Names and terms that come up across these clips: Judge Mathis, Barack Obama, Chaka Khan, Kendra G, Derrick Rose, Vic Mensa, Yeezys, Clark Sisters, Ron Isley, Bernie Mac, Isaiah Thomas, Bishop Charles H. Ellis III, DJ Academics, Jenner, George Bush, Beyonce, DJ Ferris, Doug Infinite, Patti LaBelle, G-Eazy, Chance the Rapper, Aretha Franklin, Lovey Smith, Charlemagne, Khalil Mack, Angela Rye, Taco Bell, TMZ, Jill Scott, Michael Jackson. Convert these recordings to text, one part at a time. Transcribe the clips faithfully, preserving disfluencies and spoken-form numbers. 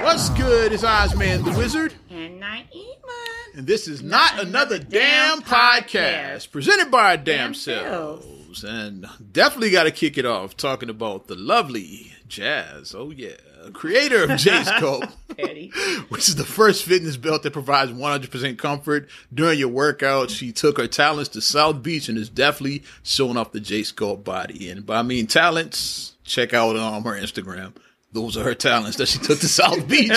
What's good? It's Ozman the Wizard. And Naima. And this is Not, not Another, another Damn, damn podcast, podcast, presented by our damn, damn selves. And definitely got to kick it off talking about the lovely Jazz. Oh, yeah. Creator of J's Coat, which is the first fitness belt that provides one hundred percent comfort during your workout. She took her talents to South Beach and is definitely showing off the J's Coat body. And by I mean talents, check out um, her Instagram. Those are her talents that she took to South Beach.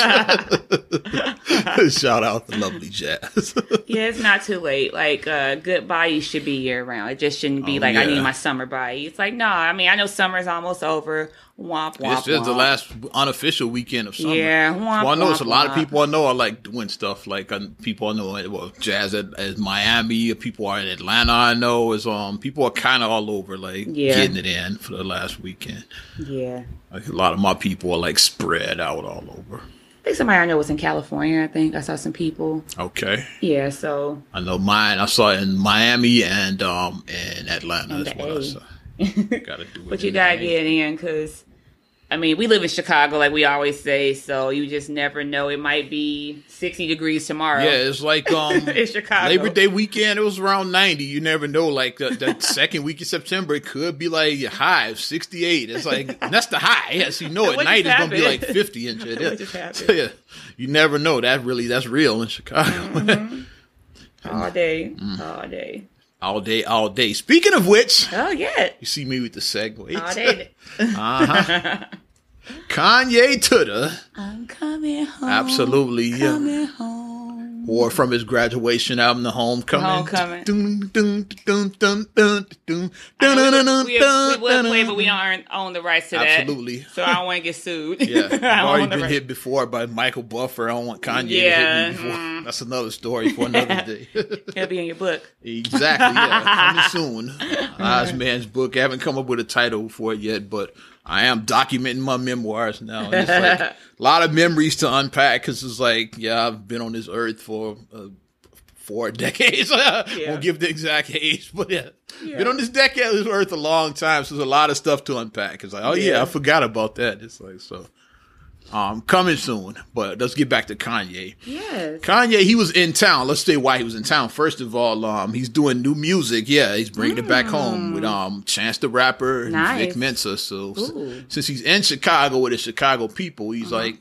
Shout out the lovely Jazz. Yeah, it's not too late. Like, uh, good bodies should be year round. It just shouldn't be oh, like, yeah. I need my summer body. It's like, no, I mean, I know summer's almost over. Womp, womp, This is womp. the last unofficial weekend of summer. Yeah, womp, well, I know it's a lot womp. of people I know are like doing stuff. Like, I, people I know, well, Jazz at, at Miami, people are in Atlanta, I know. Is um, people are kind of all over, like, yeah. getting it in for the last weekend. Yeah. Like, a lot of my people are, like, spread out all over. I think somebody I know was in California, I think. I saw some people. Okay. Yeah, so. I know mine. I saw it in Miami and um in Atlanta. And that's what I saw. Gotta do it. But you got to get in because, I mean, we live in Chicago, like we always say, so you just never know. It might be sixty degrees tomorrow. Yeah, it's like um, it's Chicago. Labor Day weekend, it was around ninety. You never know. Like, that, that second week of September, it could be like high, sixty-eight. It's like, that's the high. Yes, you know, at night it's going to be like fifty and shit. Yeah. So, yeah, you never know. That really, that's real in Chicago. Mm-hmm. All day, mm. all day. All day, all day. Speaking of which, oh yeah, you see me with the segue. All day. uh-huh. Kanye Tudor. I'm coming home. Absolutely, coming yeah. home. Or from his graduation album, The Homecoming. Homecoming. We would play, but we don't own the rights to that. Absolutely. So I don't want to get sued. Yeah, I've already been hit before by Michael Buffer. I don't want Kanye yeah. to hit me before. Mm. That's another story for another day. It'll be in your book. Exactly. Yeah, coming soon. Ozman's book. I haven't come up with a title for it yet, but I am documenting my memoirs now. And it's like a lot of memories to unpack because it's like, yeah, I've been on this earth for uh, four decades. I yeah. won't give the exact age, but yeah, yeah. been on this decade, this earth a long time. So there's a lot of stuff to unpack. It's like, oh yeah, yeah I forgot about that. It's like, so um, coming soon, but let's get back to Kanye. Yes. Kanye, he was in town. Let's say why he was in town. First of all, um, he's doing new music. Yeah, he's bringing mm. it back home with um Chance the Rapper and nice. Vic Mensa. So Ooh. since he's in Chicago with the Chicago people, he's uh-huh. like,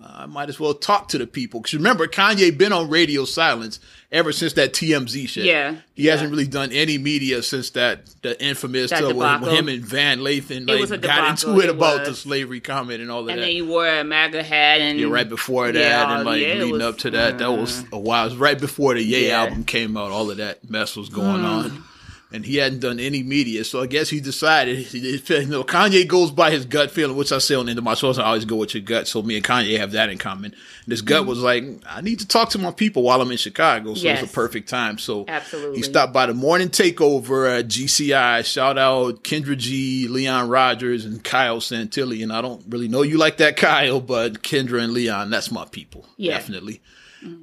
I might as well talk to the people. Because remember, Kanye been on radio silence ever since that T M Z shit. Yeah. He yeah. hasn't really done any media since that the infamous that uh, when him and Van Lathan like, got debacle. into it, it about was. the slavery comment and all of and that. And then he wore a MAGA hat. and Yeah, right before that yeah, and like yeah, leading was, up to that. Uh, that was a while. It was right before the Ye yeah. album came out. All of that mess was going mm. on. And he hadn't done any media, so I guess he decided. You know, Kanye goes by his gut feeling, which I say on the end of my shows. I always go with your gut, so me and Kanye have that in common. And his gut mm-hmm. was like, I need to talk to my people while I'm in Chicago, so yes. it's a perfect time. So Absolutely. he stopped by the Morning Takeover at G C I. Shout out Kendra G, Leon Rogers, and Kyle Santilli. And I don't really know you like that, Kyle, but Kendra and Leon, that's my people, yeah. definitely.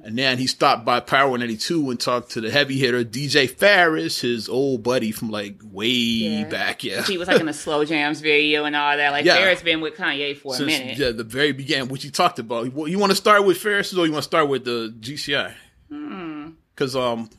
And then he stopped by Power one eighty-two and talked to the heavy hitter, D J Ferris, his old buddy from like way yeah. back. Yeah. He was like in the Slow Jams video and all that. Like yeah. Ferris been with Kanye for Since, a minute. Yeah, the very beginning, which he talked about. You want to start with Ferris or you want to start with the G C I? Because mm-hmm. um,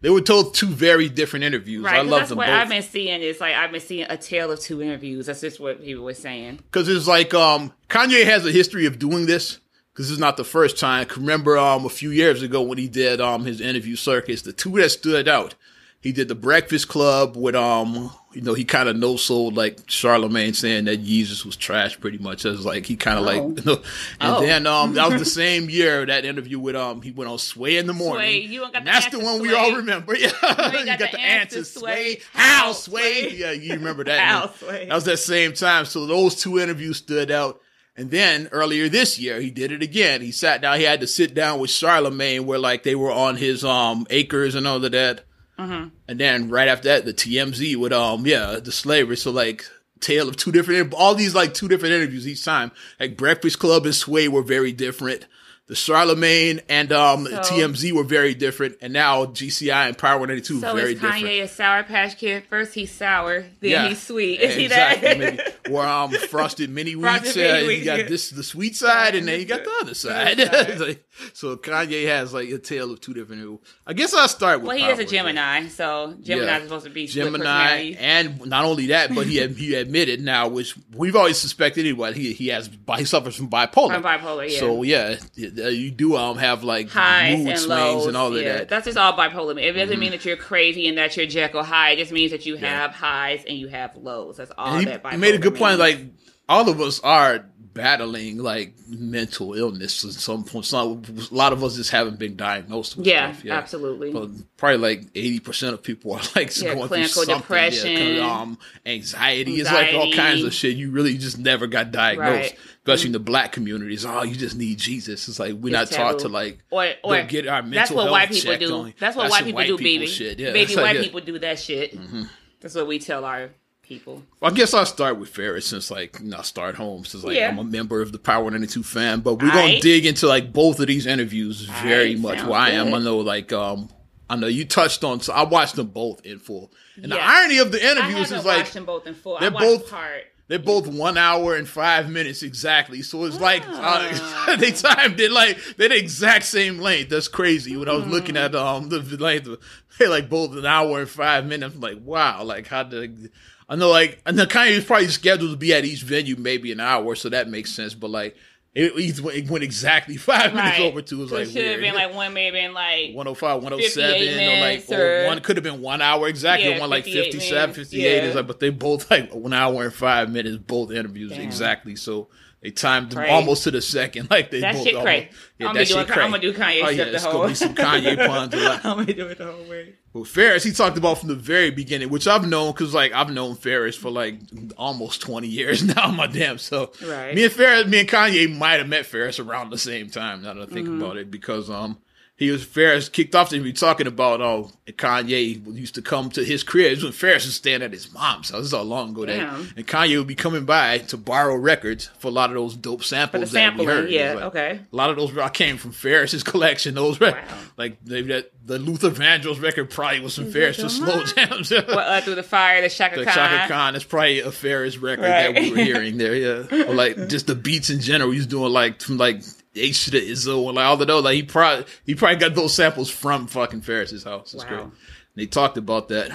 they were told two very different interviews. Right, I love that's them what both. I've been seeing is like I've been seeing a tale of two interviews. That's just what people were saying. Because it's like um, Kanye has a history of doing this. Because this is not the first time. Remember um, a few years ago when he did um, his interview circus, the two that stood out, he did the Breakfast Club with, um, you know, he kind of no-sold like Charlemagne saying that Jesus was trash pretty much. It was like, he kind of oh. like, you know, and oh. then um, that was the same year that interview with, um, he went on Sway in the Morning. Sway, you don't got the that's the one Sway. we all remember. Yeah. You got, you got the, the answer, Sway. How, Sway? Sway? Yeah, you remember that. How, Sway? That was that same time. So those two interviews stood out. And then earlier this year, he did it again. He sat down. He had to sit down with Charlemagne where like they were on his um acres and all of that. Mm-hmm. And then right after that, the T M Z with, um yeah, the slavery. So like tale of two different, all these like two different interviews each time. Like Breakfast Club and Sway were very different. The Charlemagne and um, so, T M Z were very different. And now G C I and Power one eighty-two so very different. So is Kanye different. a Sour Patch Kid? First he's sour, then yeah, he's sweet. Is exactly, he that? where I'm frosted mini wheats. Uh, you got this the sweet side, and then you got the other side. Like, so Kanye has like a tale of two different. Who. I guess I'll start with. Well, he power, is a Gemini, right? So Gemini is yeah. supposed to be split Gemini, and not only that, but he he admitted now, which we've always suspected anyway. He he has he suffers from bipolar. From bipolar, yeah. So yeah, you do um have like highs mood and swings lows, and all yeah. of that. That's just all bipolar. It doesn't mm-hmm. mean that you're crazy and that you're Jekyll Hyde. It just means that you yeah. have highs and you have lows. That's all he, that bipolar. He made a good means. point. Like all of us are battling like mental illness at some point. Some, a lot of us just haven't been diagnosed with yeah, stuff. Yeah, absolutely. But probably like eighty percent of people are like yeah, going through something. Depression, yeah, um, anxiety. anxiety. It's like all kinds of shit. You really just never got diagnosed. Right. Especially in the black communities, oh, you just need Jesus. It's like we're it's not taboo. Taught to like or, or get our mental that's what health white people do. On. That's what that's white people white do, people baby. Shit. Yeah, baby, white like, yeah. people do that shit. Mm-hmm. That's what we tell our people. Well, I guess I'll start with Ferris since like you know, I start home since like yeah. I'm a member of the Power ninety-two fam. But we're gonna right. dig into like both of these interviews very right. much. Sounds where I am, good. I know like um I know you touched on. So I watched them both in full, and yes. the irony of the interviews I is like watched them both in full. They're I both part. They're both one hour and five minutes exactly. So it's like uh, they timed it like they're the exact same length. That's crazy. When I was looking at um the length, like, they like both an hour and five minutes. I'm like, wow, like how did I, I know? Like, and the Kanye was probably scheduled to be at each venue maybe an hour, so that makes sense. But like, it, it went exactly five right. minutes over two. It was so like it should weird. have been like one, maybe in like one oh five, one oh seven, or like or, or one could have been one hour exactly. Yeah, one like fifty-seven, fifty-eight. Yeah. Is like, but they both like one hour and five minutes. Both interviews Damn. exactly. So they timed them crazy. almost to the second. Like they that both. Shit almost, yeah, I'm that shit crazy. I'm gonna do Kanye. Oh yeah, it's gonna be some Kanye puns. Like, I'm gonna do it the whole way. Well, Ferris, he talked about from the very beginning, which I've known because, like, I've known Ferris for, like, almost twenty years now, my damn self. Right. Me and Ferris, me and Kanye might have met Ferris around the same time, now that I think mm-hmm. about it, because um, he was, Ferris kicked off to be talking about, oh, Kanye used to come to his crib. It was when Ferris was staying at his mom's house. This is how long ago that. Yeah. And Kanye would be coming by to borrow records for a lot of those dope samples for the sampling, that we heard. Yeah, like, okay. A lot of those came from Ferris's collection. Those records. Wow. Like, maybe that. The Luther Vandross record probably was some Ferris for slow jams. Well, uh, through the fire, the Chaka Khan. The Chaka Khan is probably a Ferris record right. that we were hearing there. Yeah, or like just the beats in general. He was doing like from like H to the Izzo and like all the those. Like he probably he probably got those samples from fucking Ferris's house. It's wow. great. And they talked about that.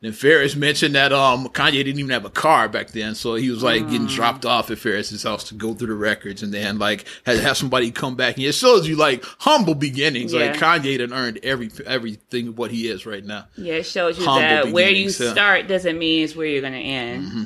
And Ferris mentioned that um Kanye didn't even have a car back then, so he was like mm. getting dropped off at Ferris's house to go through the records, and then like had have somebody come back. And it shows you like humble beginnings. Yeah. Like Kanye done earned every everything what he is right now. Yeah, it shows you humble that where you yeah. start doesn't mean it's where you're gonna end. Mm-hmm.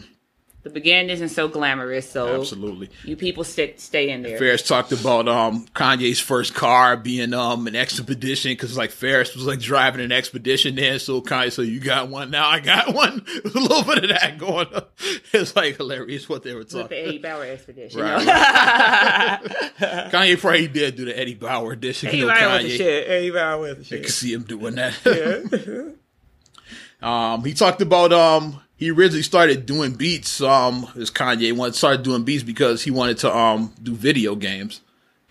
The beginning isn't so glamorous, so absolutely, you people stay stay in there. And Ferris talked about um Kanye's first car being um an Expedition, because like Ferris was like driving an Expedition there, so Kanye, so you got one, now I got one. It was a little bit of that going up. It's like hilarious what they were talking. With the Eddie Bauer Expedition, right? Kanye probably did do the Eddie Bauer edition. Eddie Bauer with the shit. Eddie Bauer with the shit. You can see him doing that. Yeah. um, he talked about um. He originally started doing beats. Um, as Kanye wanted started doing beats because he wanted to um do video games.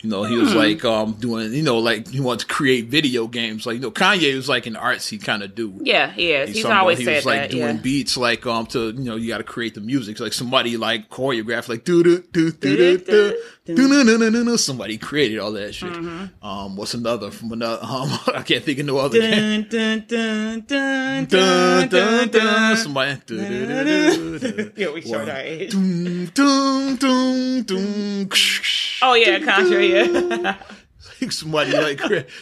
You know, he was mm. like um doing you know like he wanted to create video games. Like you know, Kanye was like an artsy kind of dude. Yeah, he is. He's, He's always he said was, like, that. Doing yeah. beats like um to you know you got to create the music. So, like somebody like choreographed like do do do do do do. Somebody created all that shit. Mm-hmm. Um, what's another from another? Um, I can't think of no other. Dun, dun, dun, dun, dun, dun, dun. Somebody. Dun, dun, dun, dun, dun. Yeah, we showed our age. Dun, dun, dun, dun. Oh yeah, contrary. Yeah. Like somebody like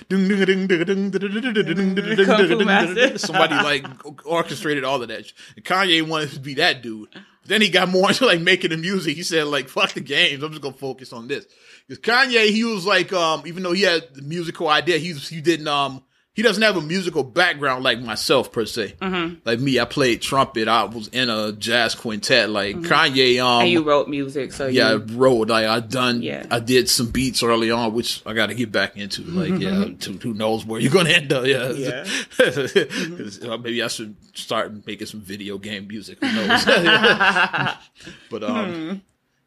somebody like orchestrated all of that. And Kanye wanted to be that dude. But then he got more into like making the music. He said like fuck the games. I'm just gonna focus on this. Because Kanye, he was like um even though he had the musical idea, he he didn't um. He doesn't have a musical background like myself, per se. Mm-hmm. Like me, I played trumpet. I was in a jazz quintet. Like mm-hmm. Kanye. Um, and you wrote music. So yeah, you... I wrote. Like, I done. Yeah. I did some beats early on, which I got to get back into. Like, mm-hmm. yeah, to, who knows where you're going to end up. Yeah. yeah. mm-hmm. Maybe I should start making some video game music. Who knows? But, um, mm-hmm.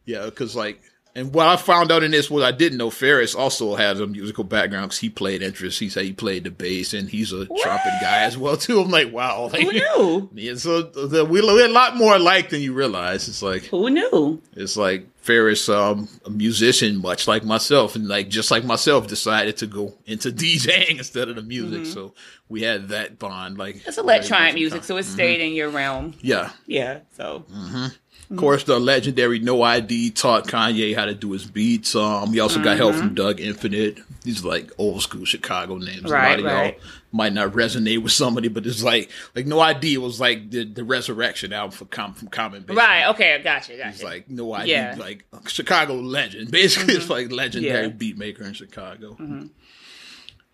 yeah, because like, And what I found out in this was I didn't know Ferris also has a musical background because he played instruments. He said he played the bass, and he's a what? trumpet guy as well, too. I'm like, wow. Like, who knew? Yeah, so the, we, we're a lot more alike than you realize. It's like, who knew? It's like Ferris, um, a musician much like myself, and like just like myself, decided to go into DJing instead of the music. Mm-hmm. So we had that bond. Like it's electronic music, time. so it stayed mm-hmm. in your realm. Yeah. Yeah, so... Mm-hmm. Of course, the legendary No I D taught Kanye how to do his beats. Um, he also mm-hmm. got help from Doug Infinite. These like old school Chicago names. Right, a lot right. of y'all might not resonate with somebody, but it's like like No I D was like the, the resurrection album for Com- from Common. Basically. Right. Okay. Gotcha. Gotcha. It's like No I D, yeah. like Chicago legend. Basically, mm-hmm. it's like legendary yeah. beat maker in Chicago. Mm-hmm.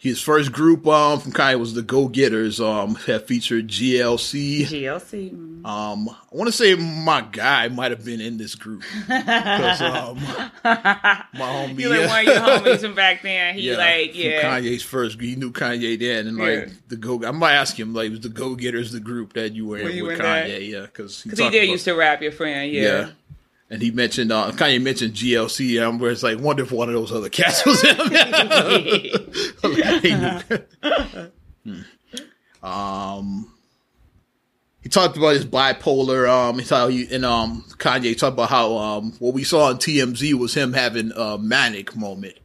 His first group um, from Kanye was the Go Getters. Um, have featured G L C. G L C. Mm-hmm. Um, I want to say my guy might have been in this group because um, my homie, you like yeah. one of your homies from back then. He yeah, like yeah. From Kanye's first. He knew Kanye then, and like yeah. the Go. I might ask him like was the Go Getters the group that you were in were with Kanye? That? Yeah, because because he, he did about, used to rap your friend. Yeah. yeah. And he mentioned, uh, Kanye mentioned G L C, um, where it's like, wonder if one of those other cats was in him. um, he talked about his bipolar, um, how he, and um, Kanye talked about how um, what we saw on T M Z was him having a manic moment.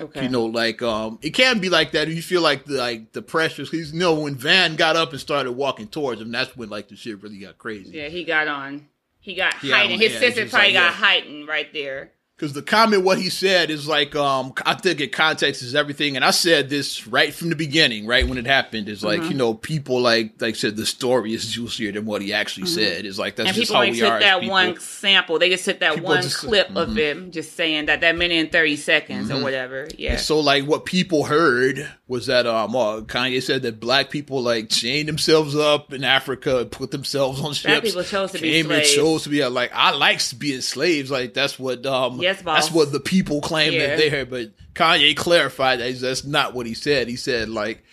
Okay. You know, like, um, it can be like that. You feel like the, like the pressures. He's, you know, when Van got up and started walking towards him, that's when like the shit really got crazy. Yeah, he got on. He got yeah, heightened. His yeah, senses probably like, got yeah. heightened right there. Because the comment, what he said is like, um, I think it context is everything. And I said this right from the beginning, right when it happened. Is like, mm-hmm. you know, people like like said the story is juicier than what he actually mm-hmm. said. It's like, that's and just how we are. And people took that one sample. They just took that people one just, clip mm-hmm. of him just saying that, that minute and thirty seconds mm-hmm. or whatever. Yeah. And so like what people heard was that um, uh, Kanye said that black people like chained themselves up in Africa, put themselves on ships. Black people chose to be slaves. Chose to be like, I like being slaves. Like that's what, um, yeah. Yes, that's what the people claim yeah. that they heard, but Kanye clarified that that's not what he said. He said, like,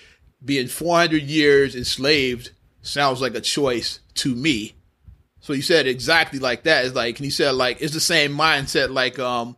being four hundred years enslaved sounds like a choice to me. So he said exactly like that. It's like, and he said, like, it's the same mindset like um,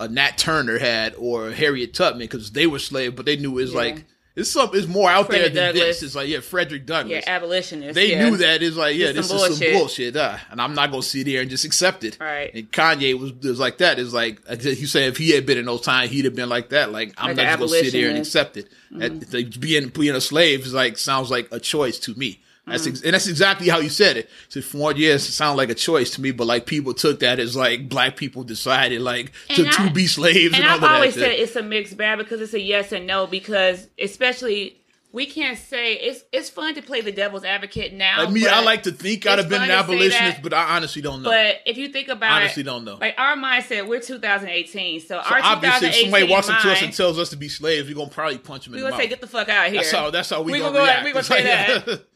a Nat Turner had or Harriet Tubman, because they were slaves, but they knew it's yeah. like, it's something. It's more out Frederick there than Douglas. This. It's like, yeah, Frederick Douglas. Yeah, abolitionists. They yeah. knew that. It's like, yeah, this is bullshit. some bullshit. Uh, and I'm not going to sit there and just accept it. Right. And Kanye was, was like that. It's like, you say if he had been in those times, he'd have been like that. Like, I'm like not going to sit here and accept it. Mm-hmm. That, that being, being a slave is like, sounds like a choice to me. That's ex- and that's exactly how you said it. So for years, it sounded like a choice to me, but like people took that as like black people decided like to, I, to be slaves. And, and all I've of always that said it's a mixed bag because it's a yes and no. Because especially we can't say it's it's fun to play the devil's advocate now. Like me, I like to think I'd have been an abolitionist, that, but I honestly don't know. But if you think about, honestly, it, don't know. Like our mindset, we're two thousand eighteen, so, so our obviously, if somebody walks up to us and tells us to be slaves, we're gonna probably punch them in the mouth. We're gonna say, "Get the fuck out of here." That's how. That's how we, we gonna, gonna react. We're gonna say like, that.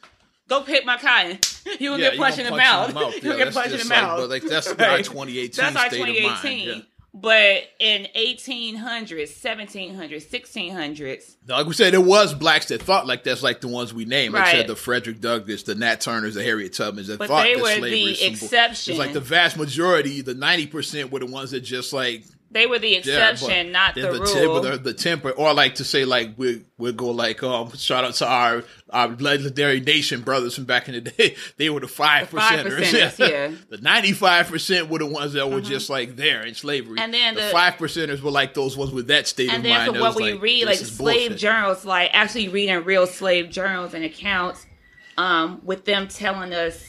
Go pick my cotton. You will yeah, get punched in the mouth. You will get punched in the mouth. Like, like, that's right. our twenty eighteen That's our twenty eighteen. Yeah. But in eighteen hundreds, seventeen hundreds, sixteen hundreds Like we said, there was blacks that thought like that's like the ones we named. Right. Like I said, the Frederick Douglass, the Nat Turners, the Harriet Tubmans that but thought that slavery the is simple. Exception. It's like the vast majority, the ninety percent were the ones that just like... They were the exception, yeah, not the, the rule. Temper, the, the temper, or like to say, like we we go like um shout out to our our legendary Nation brothers from back in the day. They were the five percenters. Yeah. yeah. The ninety-five percent were the ones that were mm-hmm. just like there in slavery. And then the five the percenters were like those ones with that state of mind. And then what we like, read, like slave bullshit. journals, like actually reading real slave journals and accounts, um, with them telling us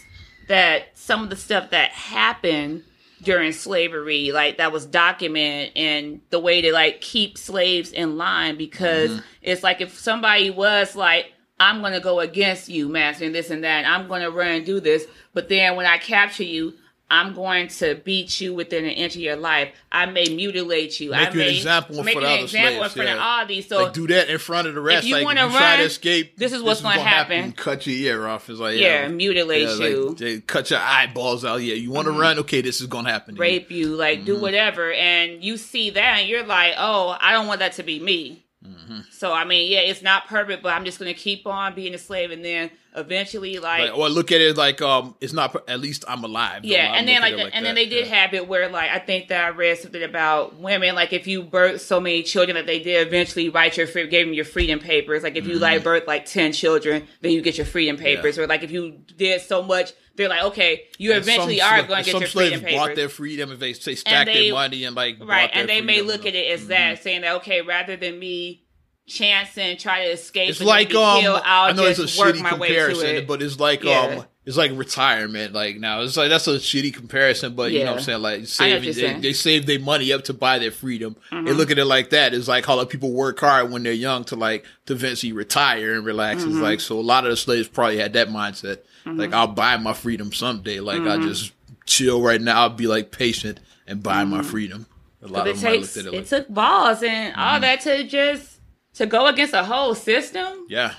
that some of the stuff that happened during slavery, like that was documented, and the way to like keep slaves in line, because mm-hmm. it's like if somebody was like, I'm going to go against you, master, and this and that, and I'm going to run and do this, but then when I capture you, I'm going to beat you within an inch of your life. I may mutilate you. Make I you may an example make for the an other example slaves, in front yeah. of all these. So like, do that in front of the rest. If you like, want to run, to escape, this is what's going to happen. happen. Cut your ear off. It's like yeah, yeah mutilate yeah, you. Like, they cut your eyeballs out. Yeah, you want to mm-hmm. run? Okay, this is going to happen. To Rape you. you like mm-hmm. do whatever, and you see that, and you're like, oh, I don't want that to be me. Mm-hmm. So I mean, yeah, it's not perfect, but I'm just going to keep on being a slave, and then eventually, like, like or look at it like um, it's not. At least I'm alive. Yeah, and then like, like, and that. then they did yeah. have it where, like, I think that I read something about women, like, if you birth so many children that they did eventually write your gave them your freedom papers. Like, if you mm-hmm. like birth like ten children, then you get your freedom papers. Yeah. Or like if you did so much. They're like, okay, you and eventually some, are going to get your freedom papers. Some slaves bought their freedom and they, they stacked and they, their money and like right, bought their and they may look at it as mm-hmm. that, saying that, okay, rather than me chance and try to escape, it's and like um, kill, I'll I know just it's a work shitty comparison, it. but it's like yeah. um, it's like retirement. Like now, it's like that's a shitty comparison, but yeah. you know what I'm saying? Like save, they, saying. they save their money up to buy their freedom. Mm-hmm. They look at it like that. It's like how like, people work hard when they're young to like to eventually retire and relax. Mm-hmm. It's like so a lot of the slaves probably had that mindset. Like, I'll buy my freedom someday. Like, mm-hmm. I'll just chill right now. I'll be, like, patient and buy mm-hmm. my freedom. A lot of them takes, I looked at it. It took balls and mm-hmm. all that to just, to go against a whole system. Yeah.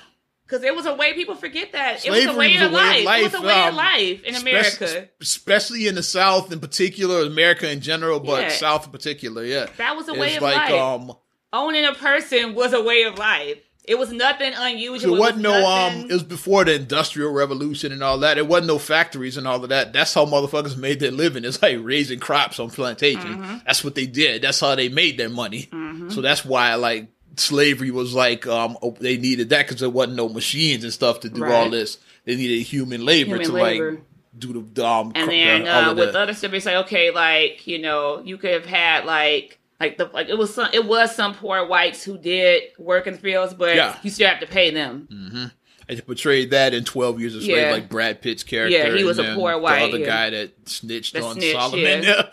Because it was a way, people forget that. Slavery it was a way, was of, a way life. of life. It was a um, way of life in America. Especially in the South in particular, America in general, but yeah. South in particular, yeah. That was a way it's of like, life. Um, Owning a person was a way of life. It was nothing unusual. It wasn't it was no, nothing. um, it was before the Industrial Revolution and all that. It wasn't no factories and all of that. That's how motherfuckers made their living. It's like raising crops on plantations. Mm-hmm. That's what they did. That's how they made their money. Mm-hmm. So that's why, like, slavery was like, um, they needed that because there wasn't no machines and stuff to do right. all this. They needed human labor human to, labor. like, do the, um, and then, the, uh, with that. other stuff, it's like, okay, like, you know, you could have had, like, Like the like it was some it was some poor whites who did work in the fields, but yeah. you still have to pay them. Mm-hmm. And they portrayed that in Twelve Years of Slave, yeah. like Brad Pitt's character. Yeah, he was a poor white. The other yeah. guy that snitched the on snitch, Solomon. Yeah.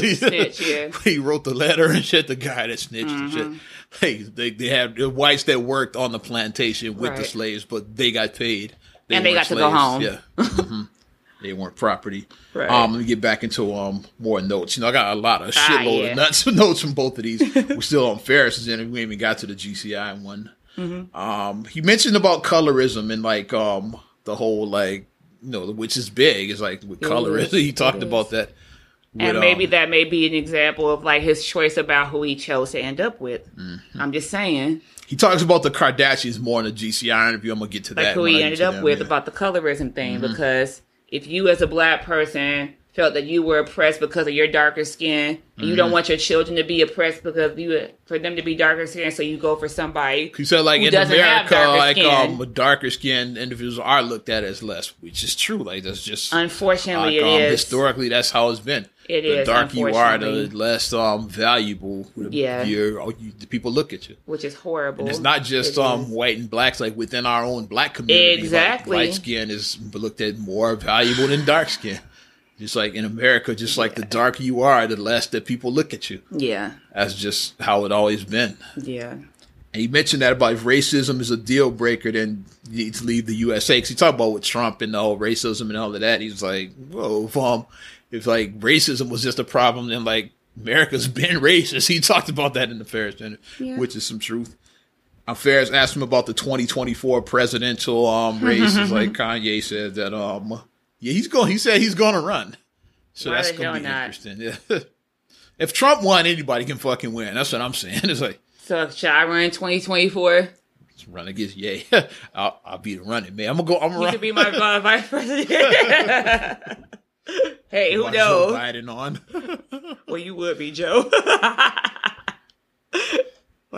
he, snitch, yeah. he wrote the letter and shit. The guy that snitched mm-hmm. and shit. Hey, they they had the whites that worked on the plantation with right. the slaves, but they got paid. They and they got slaves. to go home. Yeah. Mm-hmm. They weren't property. Right. Um, let me get back into um more notes. You know, I got a lot of shitload ah, yeah. of nuts notes from both of these. We're still on Ferris's interview. We ain't even got to the G C I one. Mm-hmm. Um, he mentioned about colorism and like um the whole like you know which is big. It's like with colorism. Mm-hmm. He talked about that. With, and maybe um, that may be an example of like his choice about who he chose to end up with. Mm-hmm. I'm just saying. He talks about the Kardashians more in the G C I interview. I'm gonna get to like that. Who he ended up them, with yeah. about the colorism thing mm-hmm. because. If you as a black person felt that you were oppressed because of your darker skin, and mm-hmm. you don't want your children to be oppressed because you for them to be darker skinned, so you go for somebody. You said like who in America, like skin. um, darker skinned individuals are looked at as less, which is true. Like that's just unfortunately like, it um, is historically that's how it's been. It the is the darker you are, the less um valuable yeah. you, the people look at you, which is horrible. And it's not just it um is. white and blacks. Like within our own black community, exactly, like, light skin is looked at more valuable than dark skin. Just like in America, just like yeah. the darker you are, the less that people look at you. Yeah, that's just how it always been. Yeah. And he mentioned that about if racism is a deal breaker, then you need to leave the U S A. Because he talked about with Trump and the whole racism and all of that. He's like, whoa, if, um, if like racism was just a problem, then like America's been racist. He talked about that in the Ferris interview, yeah. which is some truth. Uh, Ferris asked him about the twenty twenty-four presidential um, race. It's like Kanye said that, um, yeah, he's going. He said he's going to run. So Why that's going to be not? interesting. Yeah. If Trump won, anybody can fucking win. That's what I'm saying. It's like. So should I run twenty twenty-four? Let's run against Ye. I'll, I'll be the running man. I'm gonna go. I'm gonna. You could be my uh, vice president. Hey, you who knows? Biden on. Well, you would be Joe. Why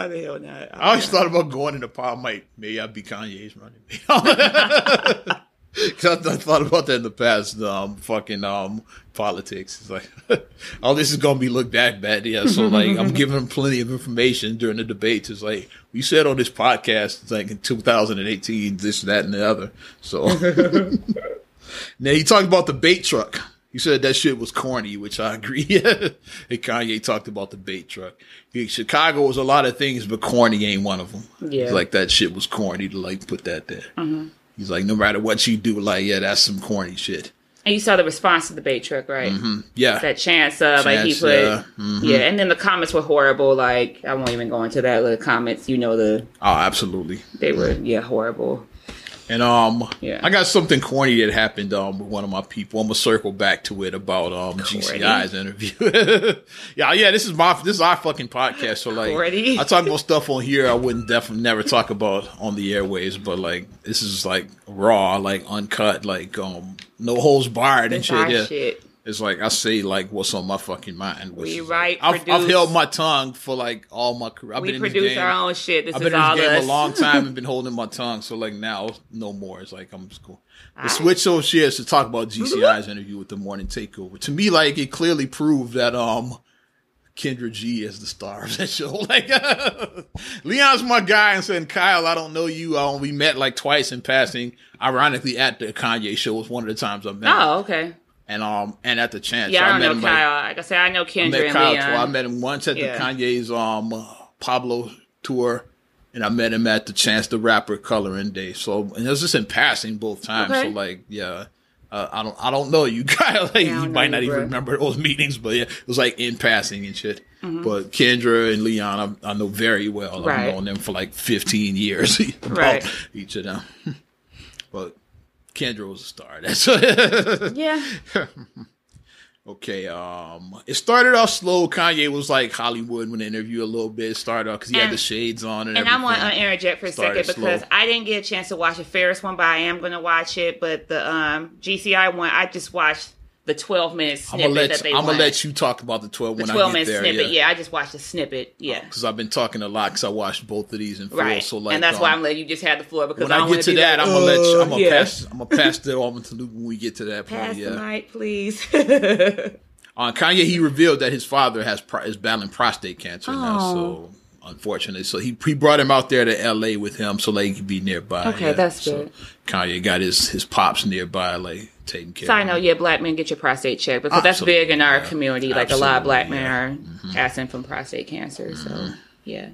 the hell not? I always thought about going into power. Might maybe I'd be Kanye's running man. Because I, I thought about that in the past, um, fucking um, politics. It's like, all this is going to be looked at bad. Yeah, so, like, I'm giving them plenty of information during the debates. It's like, we said on this podcast, it's like in two thousand eighteen, this, that, and the other. So, now he talked about the bait truck. He said that shit was corny, which I agree. And Kanye talked about the bait truck. He, Chicago was a lot of things, but corny ain't one of them. Yeah. It's like, that shit was corny to, like, put that there. Mm-hmm. He's like, no matter what you do, like, yeah, that's some corny shit. And you saw the response to the bait truck, right? Mm-hmm. Yeah. That chance, uh, chance, like, he put. Uh, mm-hmm. Yeah, and then the comments were horrible. Like, I won't even go into that. The comments, you know, the. Oh, absolutely. They were, yeah, horrible. And um, yeah. I got something corny that happened um with one of my people. I'm gonna circle back to it about um corny. G C I's interview. yeah, yeah. This is my this is our fucking podcast. So like, corny. I talk about stuff on here I wouldn't definitely never talk about on the airways. But like, this is like raw, like uncut, like um no holes barred and shit. Yeah. Shit. It's like I say, like what's on my fucking mind. We write. Like, I've, I've held my tongue for like all my career. I've we been produce in this game. our own shit. This I've been is in this all game us. a long time and been holding my tongue. So like now, no more. It's like I'm just cool. The switch so shit is to talk about G C I's interview with the Morning Takeover. To me, like it clearly proved that um, Kendra G is the star of that show. Like Leon's my guy, and saying Kyle, I don't know you. Um, we met like twice in passing. Ironically, at the Kanye show was one of the times I met. Oh, okay. And um and at the Chance, yeah, so I, I don't met know him Kyle. Like, like I said, I know Kendra I met and Kyle Leon. Too. I met him once at yeah. the Kanye's um uh, Pablo tour, and I met him at the Chance the Rapper coloring day. So and it was just in passing both times. Okay. So like yeah, uh, I don't I don't know you Kyle. Like, yeah, you might not you, even bro. remember those meetings, but yeah, it was like in passing and shit. Mm-hmm. But Kendra and Leon, I, I know very well. Right. I've known them for like fifteen years. Right, each of them. But Kendra was a star. That's yeah. Okay. Um, it started off slow. Kanye was like Hollywood when the interview a little bit started off because he and, had the shades on and, and everything. And I want to interject for a started second because slow. I didn't get a chance to watch the Ferris one, but I am going to watch it. But the um, G C I one, I just watched the twelve minute snippet let, that they I'm going to let you talk about the twelve the when twelve I get there. twelve minute snippet, yeah. yeah. I just watched the snippet, yeah. Because oh, I've been talking a lot because I watched both of these in full. Right. So like, and that's um, why I'm letting you just have the floor because when I, I get to be that, like, I'm going to let I'm going yeah. to pass I'm going to pass that on to Luke when we get to that point. Pass yeah. the mic, please. uh, Kanye, he revealed that his father has pro- is battling prostate cancer oh. now, so unfortunately. So he, he brought him out there to L A with him so like he could be nearby. Okay, yeah. that's so good. Kanye got his, his pops nearby, like taking care. So I know, yeah, black men get your prostate checked because absolutely, that's big in our yeah. community. Like absolutely, a lot of black yeah. men are mm-hmm. passing from prostate cancer. Mm-hmm. So yeah.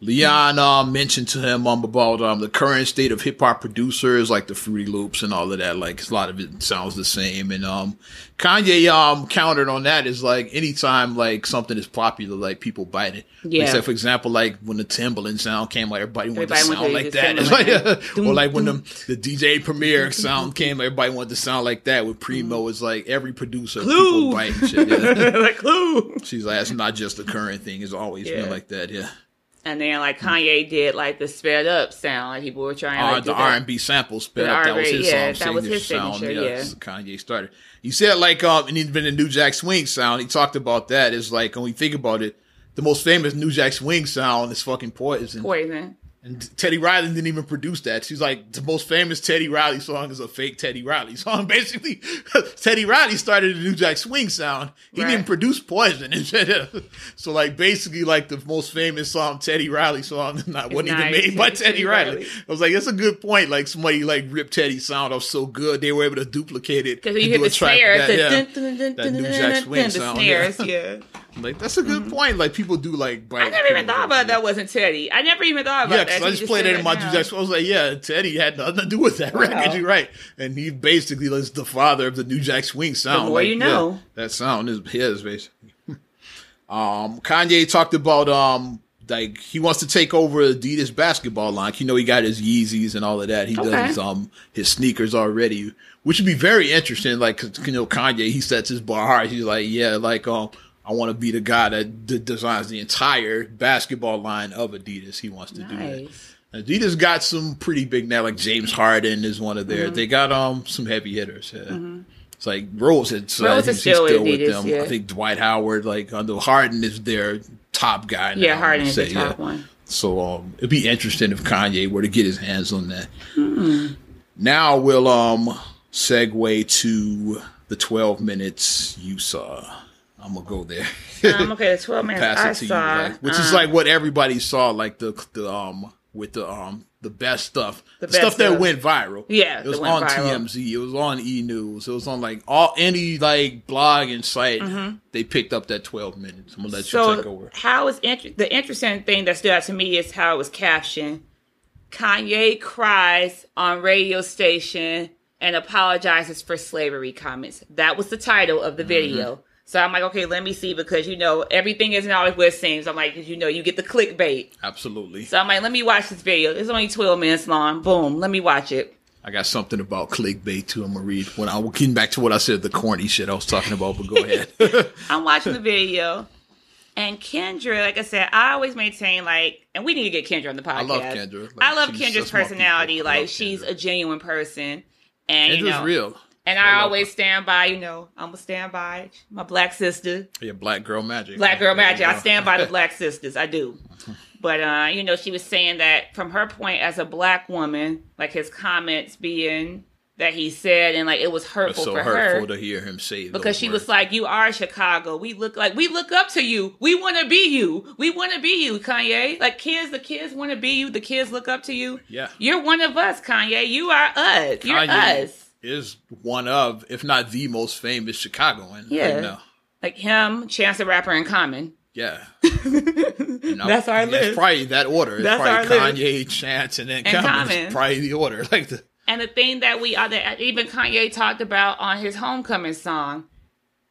Leon um, mentioned to him um, about um, the current state of hip hop producers, like the Fruity Loops and all of that. Like a lot of it sounds the same. And um, Kanye um, countered on that is like anytime like something is popular, like people bite it. Yeah. Like, for example, like when the Timbaland sound came, like everybody wanted everybody to sound like that. It's like, uh, doom, or like doom. when the, the D J Premier sound came, everybody wanted to sound like that. With Primo, it's like every producer Clue. people biting shit. Yeah. Like Clue. She's like, it's not just the current thing. It's always yeah. been like that. Yeah. And then, like, Kanye did, like, the sped up sound. Like, people were trying to, like, uh, the R and B sample sped up. That was his yeah, um, that was his signature sound. Yeah, yeah. Kanye started. He said, like, um, and even the New Jack Swing sound, he talked about that. It's like, when we think about it, the most famous New Jack Swing sound is fucking Poison. Poison. And Teddy Riley didn't even produce that. She's like, the most famous Teddy Riley song is a fake Teddy Riley song. Basically, Teddy Riley started the New Jack Swing sound. He right. didn't produce Poison. So, like, basically, like, the most famous um, Teddy Riley song not, wasn't even made Teddy, by Teddy, Teddy Riley. Riley. I was like, that's a good point. Like, somebody, like, ripped Teddy's sound off so good, they were able to duplicate it. Because you hit the snare. That New Jack Swing sound. The snares, yeah. Like, that's a good mm-hmm. point. Like, people do, like, bite. I never even thought about that wasn't Teddy. I never even thought about yeah, that. Yeah, because I just, just played it in my New Jack Swing. I was like, yeah, Teddy had nothing to do with that wow. record. You're right. And he basically was the father of the New Jack Swing sound. The more like, you know. Yeah, that sound is his, basically. um, Kanye talked about, um, like, he wants to take over Adidas basketball line. You know, he got his Yeezys and all of that. He okay. does um, his sneakers already, which would be very interesting. Like, you know, Kanye, he sets his bar high. He's like, yeah, like, um, I want to be the guy that d- designs the entire basketball line of Adidas. He wants to nice. do that. Adidas got some pretty big now, like James Harden is one of their. Mm-hmm. They got um some heavy hitters. Yeah. Mm-hmm. It's like Rose had uh, Rose is still, still with Adidas, them. Yeah. I think Dwight Howard, like under Harden, is their top guy now. Yeah, Harden is the top yeah. one. So um, it'd be interesting if Kanye were to get his hands on that. Mm-hmm. Now we'll um segue to the twelve minutes you saw. I'm gonna go there. Um, okay, the twelve minutes I saw, you, like, which um, is like what everybody saw, like the the um with the um the best stuff, the, the best stuff, stuff that went viral. Yeah, it was on viral. T M Z, it was on E! News, it was on like all any like blog and site. Mm-hmm. They picked up that twelve minutes. I'm gonna let so you take over. How is inter- the interesting thing that stood out to me is how it was captioned. Kanye cries on radio station and apologizes for slavery comments. That was the title of the mm-hmm. video. So I'm like, okay, let me see, because, you know, everything isn't always what it seems. I'm like, you know, you get the clickbait. Absolutely. So I'm like, let me watch this video. It's only twelve minutes long. Boom. Let me watch it. I got something about clickbait, too. I'm going to read when I'm getting back to what I said, the corny shit I was talking about, but go ahead. I'm watching the video. And Kendra, like I said, I always maintain, like, and we need to get Kendra on the podcast. I love Kendra. Like, I love Kendra's personality. Like, she's Kendra. a genuine person. And, Kendra's you know, real. And I, I always her. stand by, you know, I'm going to stand by my black sister. Yeah, black girl magic. Black girl black magic. Girl. I stand by the black sisters. I do. But, uh, you know, she was saying that from her point as a black woman, like his comments being that he said, and like it was hurtful so for her. So hurtful to hear him say, because she words. was like, "You are Chicago. We look like we look up to you. We want to be you. We want to be you, Kanye. Like kids, the kids want to be you. The kids look up to you. Yeah, you're one of us, Kanye. You are us. You're Kanye us. Is one of, if not the most famous Chicagoan. Yeah, right now. Like him, Chance the Rapper, in common. Yeah, you know, that's our list. It's probably that order. It's that's probably our Kanye, list. Chance, and then and common. Common. Probably the order, like the. And the thing that we are, that even Kanye talked about on his Homecoming song,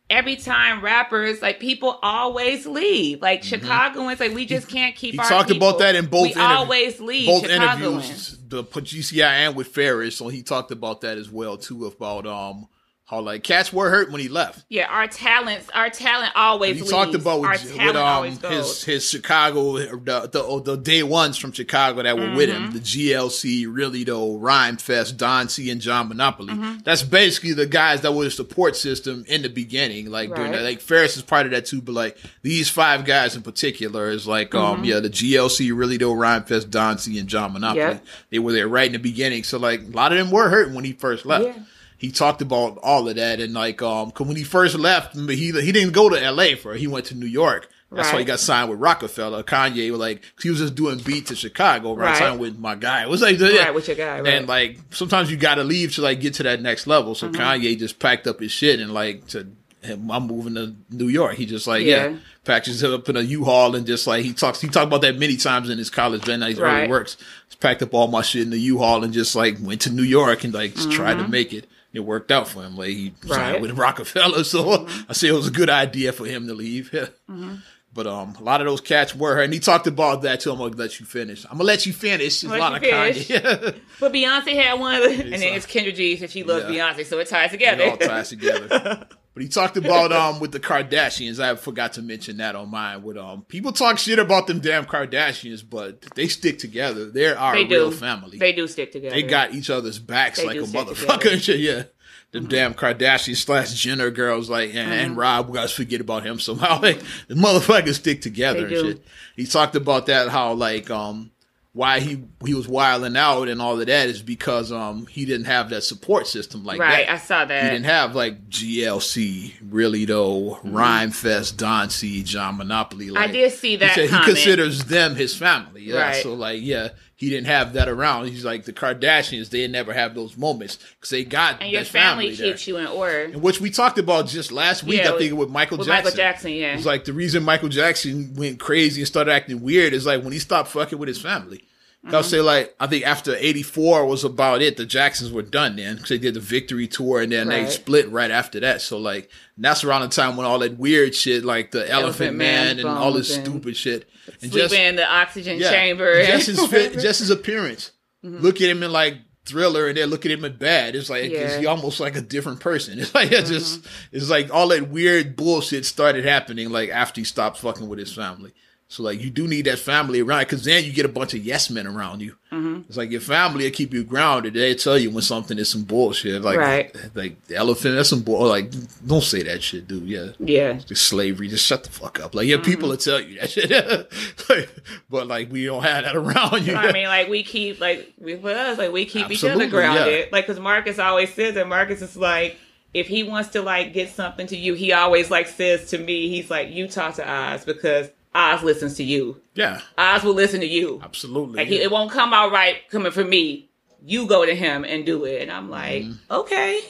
every time rappers, like people always leave. Like mm-hmm. Chicagoans, like we just can't keep he our He talked people. about that in both we interviews. We always leave both interviews, the G C I and with Ferris. So he talked about that as well, too, about um how like cats were hurt when he left. Yeah, our talents, our talent always leaves. He leaves. talked about with, with um, his, his Chicago, the, the the day ones from Chicago that were mm-hmm. with him, the G L C, really though, Rhyme Fest, Don C and John Monopoly. Mm-hmm. That's basically the guys that were the support system in the beginning. Like right. during that, like Ferris is part of that too, but like these five guys in particular is like mm-hmm. um yeah, the G L C, really though, Rhyme Fest, Don C and John Monopoly. Yep. They were there right in the beginning. So like a lot of them were hurt when he first left. Yeah. He talked about all of that, and like, um, cause when he first left, he he didn't go to L A for it. He went to New York. That's right. Why he got signed with Rockefeller. Kanye, like, he was just doing beats in Chicago. Right, right. Signed with my guy. It was like, yeah. Right, with your guy. Right. And like, sometimes you gotta leave to like get to that next level. So mm-hmm. Kanye just packed up his shit and like to. Him, I'm moving to New York. He just like yeah, yeah packages it up in a U-Haul and just like he talks. He talked about that many times in his college and his right. early works. Just packed up all my shit in the U-Haul and just like went to New York and like mm-hmm. tried to make it. It worked out for him. Like he right. signed with Rockefeller, so mm-hmm. I say it was a good idea for him to leave. Yeah. Mm-hmm. But um, a lot of those cats were, and he talked about that too. I'm gonna let you finish. I'm gonna let you finish. It's a lot of Kanye. But Beyonce had one, of the, and then it's Kendra G, and she loves yeah. Beyonce, so it ties together. It all ties together. But he talked about um with the Kardashians. I forgot to mention that on mine. With um, people talk shit about them damn Kardashians, but they stick together. They're our they real family. They do stick together. They got each other's backs they like a motherfucker. Shit, yeah. Them mm-hmm. damn Kardashian slash Jenner girls, like, and, mm-hmm. and Rob, we guys forget about him somehow. Like, the motherfuckers stick together they and do. shit. He talked about that, how, like, um, why he, he was wilding out and all of that is because um he didn't have that support system like right, that. Right, I saw that. He didn't have, like, G L C, really, though, mm-hmm. Rhyme Fest, Don C, John Monopoly. Like, I did see that he said comment. He considers them his family. Yeah? Right. So, like, yeah. He didn't have that around. He's like, the Kardashians, they never have those moments because they got and your family, family keeps you in order. And which we talked about just last week, yeah, I think, with, with Michael with Jackson. Michael Jackson, yeah. It's like the reason Michael Jackson went crazy and started acting weird is like when he stopped fucking with his family. Mm-hmm. I'll say like, I think after eighty-four was about it, the Jacksons were done then because they did the Victory Tour and then right. they split right after that. So like, that's around the time when all that weird shit, like the Elephant, Elephant Man, Man and all this and stupid shit. And sleeping just, in the oxygen yeah, chamber. Just his, fit, just his appearance. Mm-hmm. Look at him in like Thriller and then look at him in Bad. It's like, yeah. he's almost like a different person. It's like, it's mm-hmm. just, it's like all that weird bullshit started happening like after he stopped fucking with his family. So, like, you do need that family around because then you get a bunch of yes men around you. Mm-hmm. It's like your family will keep you grounded. They tell you when something is some bullshit. Like, right. like the Elephant, that's some bull. Like, don't say that shit, dude. Yeah. Yeah. It's just slavery. Just shut the fuck up. Like, yeah, mm-hmm. people will tell you that shit. like, but, like, we don't have that around you. I mean, like, we keep, like, with us, like, we keep Absolutely, each other grounded. Yeah. Like, because Marcus always says that. Marcus is like, if he wants to, like, get something to you, he always, like, says to me, he's like, you talk to Oz because Oz listens to you. Yeah. Oz will listen to you. Absolutely. Like, yeah. he, it won't come out right coming from me. You go to him and do it. And I'm like, mm-hmm. okay.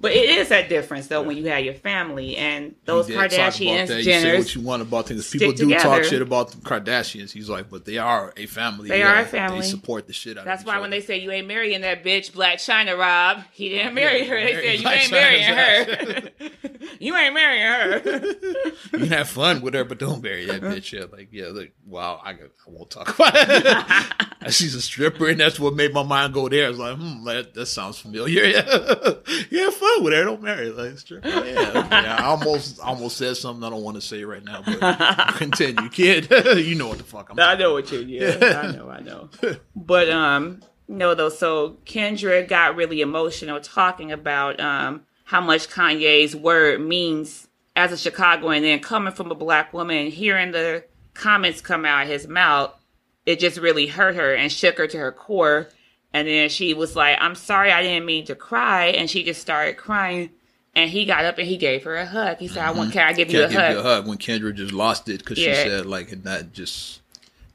But it is that difference, though, yeah. when you have your family and those Kardashians, Jenners. You say what you want about things. People do together. talk shit about the Kardashians. He's like, but they are a family. They yeah. are a family. They support the shit out That's of That's why when they say, you ain't marrying that bitch, Black China, Rob, he didn't marry yeah, her. They said, you ain't marrying her. You ain't marrying her. You can have fun with her, but don't marry that bitch. Yeah, like, yeah, look, wow, I, I won't talk about it. She's a stripper, and that's what made my mind go there. I was like, hmm, that, that sounds familiar. Yeah, you have fun with her, don't marry her. Like, stripper, yeah. Okay, I almost, almost said something I don't want to say right now, but continue, kid. You know what the fuck I'm talking about. I know what you, yeah, I know, I know. But, um... no, though. So Kendra got really emotional talking about um, how much Kanye's word means as a Chicagoan. And then coming from a black woman, hearing the comments come out of his mouth, it just really hurt her and shook her to her core. And then she was like, I'm sorry, I didn't mean to cry. And she just started crying. And he got up and he gave her a hug. He said, mm-hmm. I want, can I give, can you, I a give hug? you a hug? When Kendra just lost it because yeah. she said, like, and that just...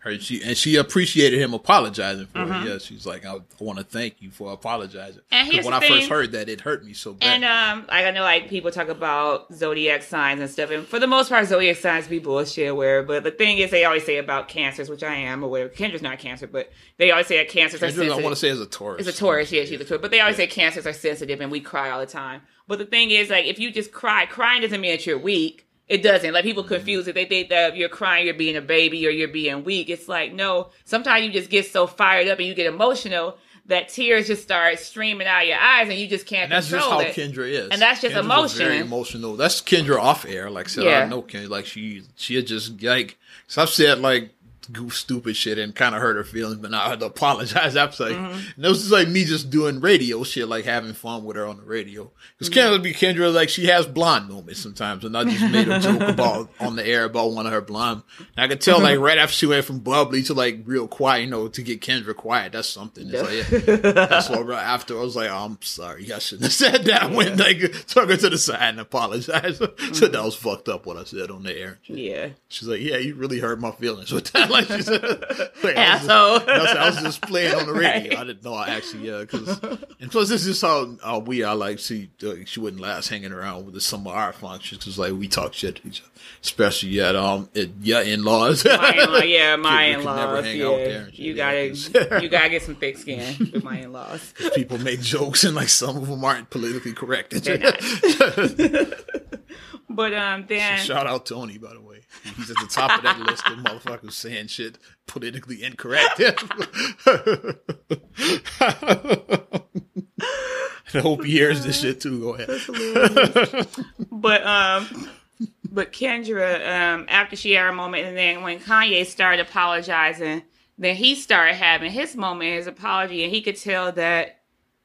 Her, she, and she appreciated him apologizing for mm-hmm. it. Yeah, she's like, I, I want to thank you for apologizing. And here's when the thing. I first heard that, it hurt me so bad. And um, I know, like, people talk about zodiac signs and stuff, and for the most part, zodiac signs be bullshit. Where, but the thing is, they always say about cancers, which I am aware. Kendra's not cancer, but they always say that cancers are sensitive. I want to say is a Taurus. It's a Taurus, yeah, she's a Taurus. But they always yeah. say cancers are sensitive, and we cry all the time. But the thing is, like, if you just cry, crying doesn't mean that you're weak. It doesn't. Like, people confuse it. They think that if you're crying, you're being a baby or you're being weak. It's like, no. Sometimes you just get so fired up and you get emotional that tears just start streaming out of your eyes and you just can't and control it. That's just how it. Kendra is. And that's just Kendra's emotion. Very emotional. That's Kendra off air. Like I said, yeah. I know Kendra. Like, she, she just, like, so I've said, like, goof, stupid shit and kind of hurt her feelings, but now I had to apologize. I was like, mm-hmm. and it was just like me just doing radio shit, like having fun with her on the radio. Because mm-hmm. Kendra be Kendra, like she has blonde moments sometimes, and I just made a joke about on the air about one of her blonde. And I could tell, like right after she went from bubbly to like real quiet, you know, to get Kendra quiet, that's something. It's like, yeah, that's what right after I was like, oh, I'm sorry, I shouldn't have said that. I yeah. went like took her to the side and apologized. Mm-hmm. So that was fucked up what I said on the air. Yeah, she's like, yeah, you really hurt my feelings with that. Like she said, like I, was just, I was just playing on the radio. Right. I didn't know I actually, yeah, because and plus this is how uh, we are. Like, see, uh, she wouldn't last hanging around with some of our functions because, like, we talk shit to each other, especially at um, at your in-laws. My in-laws, yeah, my in-laws. Yeah. Shit, you gotta, yeah, you gotta get some thick skin with my in-laws. People make jokes and like some of them aren't politically correct. But um, then shout out Tony, by the way. He's at the top of that list of motherfuckers saying shit politically incorrect. I hope he hears this shit too. Go ahead. But um, but Kendra, um, after she had her moment, and then when Kanye started apologizing, then he started having his moment, his apology, and he could tell that,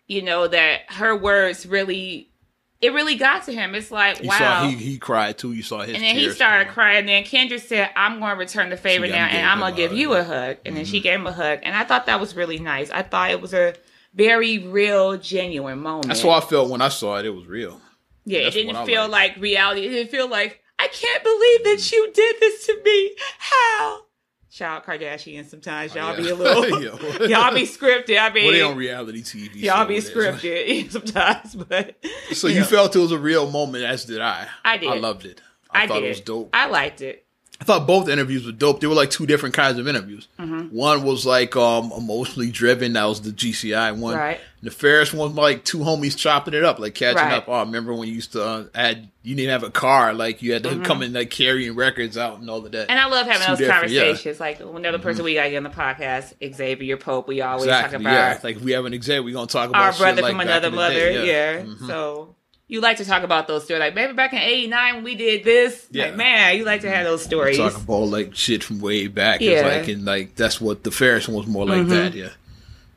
you know, that her words really. It really got to him. It's like, wow. You saw he, he cried too. You saw his tears. And then he started crying. And then Kendra said, I'm going to return the favor now and I'm going to give you a hug. And mm-hmm. then she gave him a hug. And I thought that was really nice. I thought it was a very real, genuine moment. That's how I felt when I saw it. It was real. Yeah, it didn't feel like reality. It didn't feel like, I can't believe that you did this to me. How? Child Kardashian sometimes. Y'all oh, yeah. be a little... y'all be scripted. I mean... Well, they on reality T V. Y'all be scripted sometimes, but... So you, you know. felt it was a real moment, as did I. I did. I loved it. I, I thought did. it was dope. I liked it. I thought both interviews were dope. They were like two different kinds of interviews. Mm-hmm. One was like um, emotionally driven. That was the G C I one. Right. And the Ferris one was like two homies chopping it up, like catching right. up. Oh, I remember when you used to uh, add, you didn't have a car. Like you had to mm-hmm. come in like carrying records out and all of that. And I love having two those conversations. Yeah. Like another person mm-hmm. we got to get on the podcast, Xavier Pope, we always exactly, talk about. Yeah. Our, like if we have an Xavier, we're going to talk about our brother shit, from like, another mother. Yeah. yeah. Mm-hmm. So. You like to talk about those stories. Like, maybe back in eighty-nine when we did this. Yeah. Like, man, you like to have those stories. Talk about, like, shit from way back. Yeah. Like, and, like, that's what the Ferris one was more like mm-hmm. that, yeah.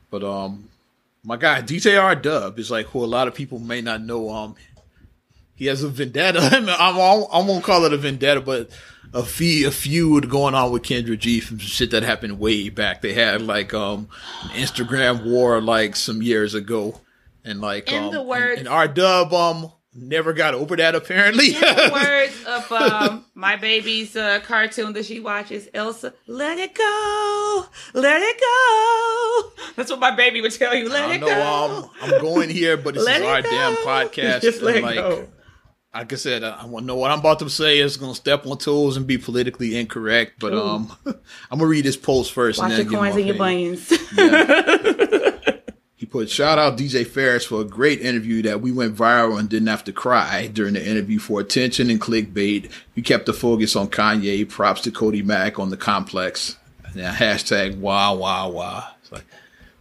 But, um, my guy, D J R-Dub is, like, who a lot of people may not know. Um, he has a vendetta. I, mean, I, won't, I won't call it a vendetta, but a, fee, a feud going on with Kendra G from shit that happened way back. They had, like, um, an Instagram war, like, some years ago. And like, in um, the words, and, and R Dub um never got over that apparently. In the words of um my baby's uh, cartoon that she watches, Elsa, let it go, let it go. That's what my baby would tell you. Let I it know, go. Um, I'm going here, but it's our go. damn podcast. Just let and, like, go. Like I said, I, I know what I'm about to say is going to step on toes and be politically incorrect. But Ooh. um, I'm gonna read this post first. Watch and then your coins and your opinion. Buttons. Yeah. put, shout out D J Ferris for a great interview that we went viral and didn't have to cry during the interview for attention and clickbait. You kept the focus on Kanye. Props to Cody Mack on the complex. Now, hashtag wow, wow, wow. It's like,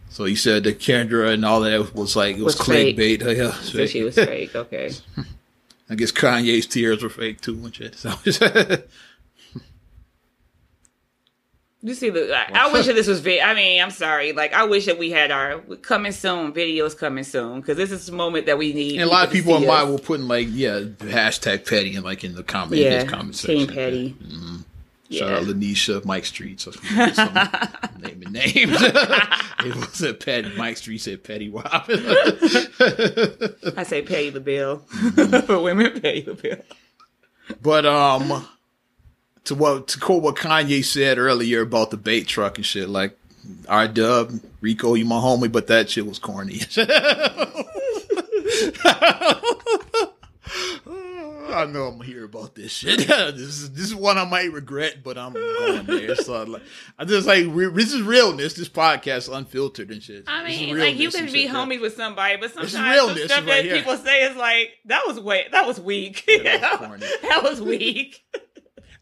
so he said that Kendra and all that was like, it was, was clickbait. Fake. Yeah, so she was fake. Okay. I guess Kanye's tears were fake too and shit. So. You see, the I, I wish that this was video. I mean, I'm sorry. Like, I wish that we had our coming soon videos coming soon, because this is the moment that we need. And a lot of people online were putting like, yeah, hashtag Petty and like in the comment, yeah, comment section. Team Petty. Mm-hmm. Yeah. Shout out Lanisha, Mike Street. So naming names. It was a pet. Mike Street said Petty Wop. I say pay the bill mm-hmm. for women. Pay the bill. But um, to what to quote what Kanye said earlier about the bait truck and shit, like, all right, Dub, Rico, you my homie, but that shit was corny. I know I'm here about this shit. This is this is one I might regret, but I'm going there. So like, I just like re- this is realness. This podcast unfiltered and shit. I mean, like, you can be homies that. With somebody, but sometimes the stuff right that here. People say is like that was way that was weak. Yeah, that, was that was weak.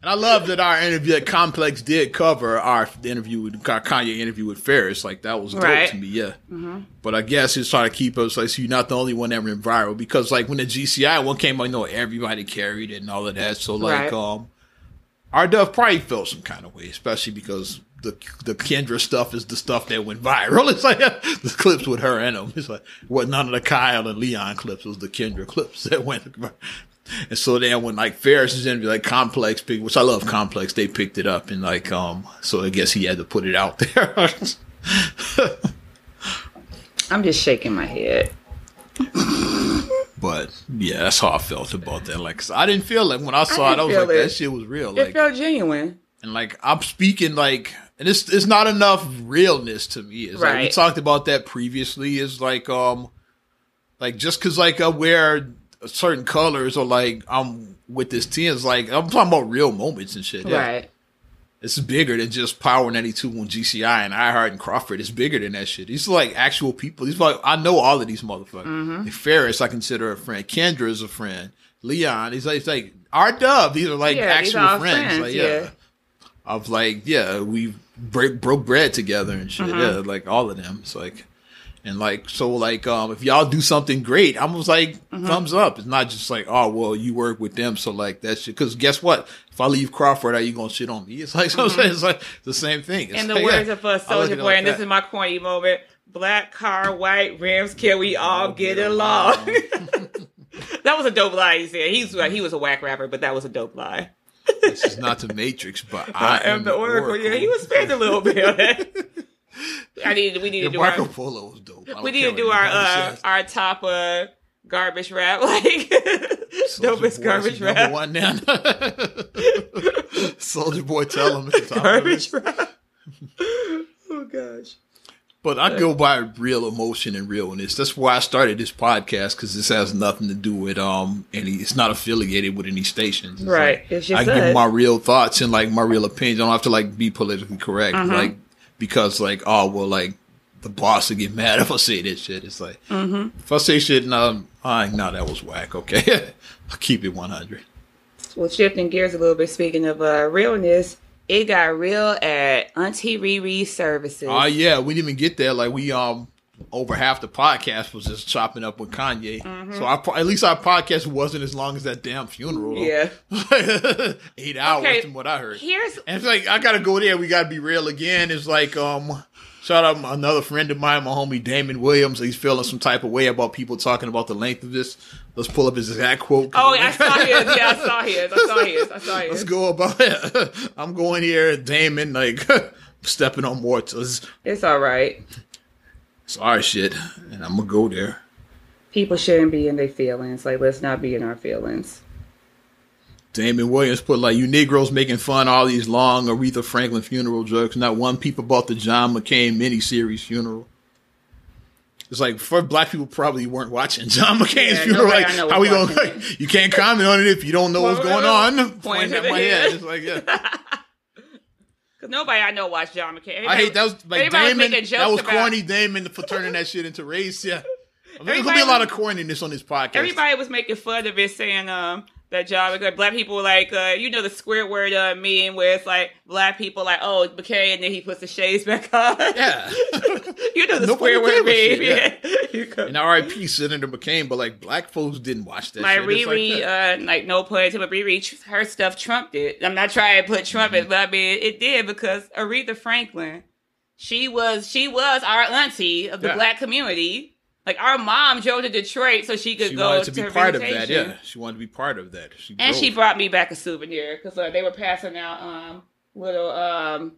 And I love that our interview at Complex did cover our interview with our Kanye interview with Ferris. Like, that was dope right. to me, yeah. Mm-hmm. But I guess it's trying to keep us, like, so you're not the only one that went viral. Because, like, when the G C I one came, I know everybody carried it and all of that. So, like, right. um, our Duff probably felt some kind of way, especially because the the Kendra stuff is the stuff that went viral. It's like the clips with her and them. It's like, well, none of the Kyle and Leon clips was the Kendra clips that went viral. And so then when like Ferris is in, like Complex picked, which I love Complex, they picked it up and like, um, so I guess he had to put it out there. I'm just shaking my head. But yeah, that's how I felt about that. Like, I didn't feel like when I saw I it, I was like, it. That shit was real. It like, felt genuine. And like, I'm speaking like, and it's, it's not enough realness to me. It's right. Like, we talked about that previously. It's like, um, like just cause like I wear certain colors or like I'm with this team, it's like I'm talking about real moments and shit. Yeah. Right. It's bigger than just Power ninety-two on G C I and iHeart and Crawford. It's bigger than that shit. These are like actual people. These like I know all of these motherfuckers. Mm-hmm. Like Ferris I consider a friend. Kendra is a friend. Leon, he's like, like our Dub. These are like yeah, actual friends. friends. Like, yeah. yeah. Of like, yeah, we break broke bread together and shit. Mm-hmm. Yeah, like all of them. It's like And like, so like, um, if y'all do something great, I'm just like, mm-hmm. thumbs up. It's not just like, oh, well, you work with them. So like that shit. Cause guess what? If I leave Crawford, are you going to shit on me? It's like, mm-hmm. so it's like the same thing. It's and like, the words yeah, of a soldier boy, like and that. This is my corny moment. Black car, white rims, can we all get, get along? along. That was a dope lie he said. He's like, he was a whack rapper, but that was a dope lie. This is not the Matrix, but I, I am, am the Oracle. Oracle. Yeah, he was spent a little bit on that. I need. We need Your to do Marco our, Polo was dope. We need to do our uh, our top uh, garbage rap, like dopest garbage rap. Number one now. Soldier Boy, tell him it's garbage rap. Oh gosh. But I go by real emotion and realness. That's why I started this podcast, because this has nothing to do with um any. It's not affiliated with any stations. It's right. Like, it's just I said. Give my real thoughts and like my real opinions. I don't have to like be politically correct. Mm-hmm. Like. Because, like, oh, well, like, the boss will get mad if I say that shit. It's like, mm-hmm. if I say shit, no, I, no that was whack, okay? I'll keep it one hundred. Well, shifting gears a little bit, speaking of uh, realness, it got real at Auntie Riri's services. Oh, uh, yeah, we didn't even get there. Like, we, um, over half the podcast was just chopping up with Kanye. Mm-hmm. So, our, at least our podcast wasn't as long as that damn funeral. Yeah. Eight hours okay. from what I heard. Here's- and it's like, I gotta go there. We gotta be real again. It's like, um, shout out another friend of mine, my homie Damon Williams. He's feeling some type of way about people talking about the length of this. Let's pull up his exact quote. Oh, I saw his. Yeah, I saw his. I saw his. I saw his. Let's go about it. I'm going here, Damon, like, stepping on mortars. It's all right. Sorry, shit, and I'm gonna go there. People shouldn't be in their feelings. Like, let's not be in our feelings. Damon Williams put, like, you Negroes making fun of all these long Aretha Franklin funeral jokes. Not one people bought the John McCain miniseries funeral. It's like, for black people probably weren't watching John McCain's yeah, funeral. Like, how we gonna, like, you can't comment on it if you don't know well, what's going on. Point, point at my head. It's like, yeah. Because nobody I know watched John McCain. Everybody, I hate that was like Damon. Was that was corny Damon for turning that shit into race. Yeah. I mean, there's going to be a lot of corniness on this podcast. Everybody was making fun of it, saying um that John McCain, black people were like, uh, you know, the square word uh, meme where it's like black people like, oh, McCain, and then he puts the shades back on. Yeah. You know the no square word meme. Yeah. Yeah. And R I P Senator McCain, but like black folks didn't watch that My shit. My Riri, like, that. Uh, like no pun to, but Riri, her stuff trumped it. I'm not trying to put Trump mm-hmm. it, but I mean, it did because Aretha Franklin, she was, she was our auntie of the yeah. black community. Like, our mom drove to Detroit so she could she go to, to be part of that, yeah. She wanted to be part of that. She and drove. She brought me back a souvenir because uh, they were passing out um little, um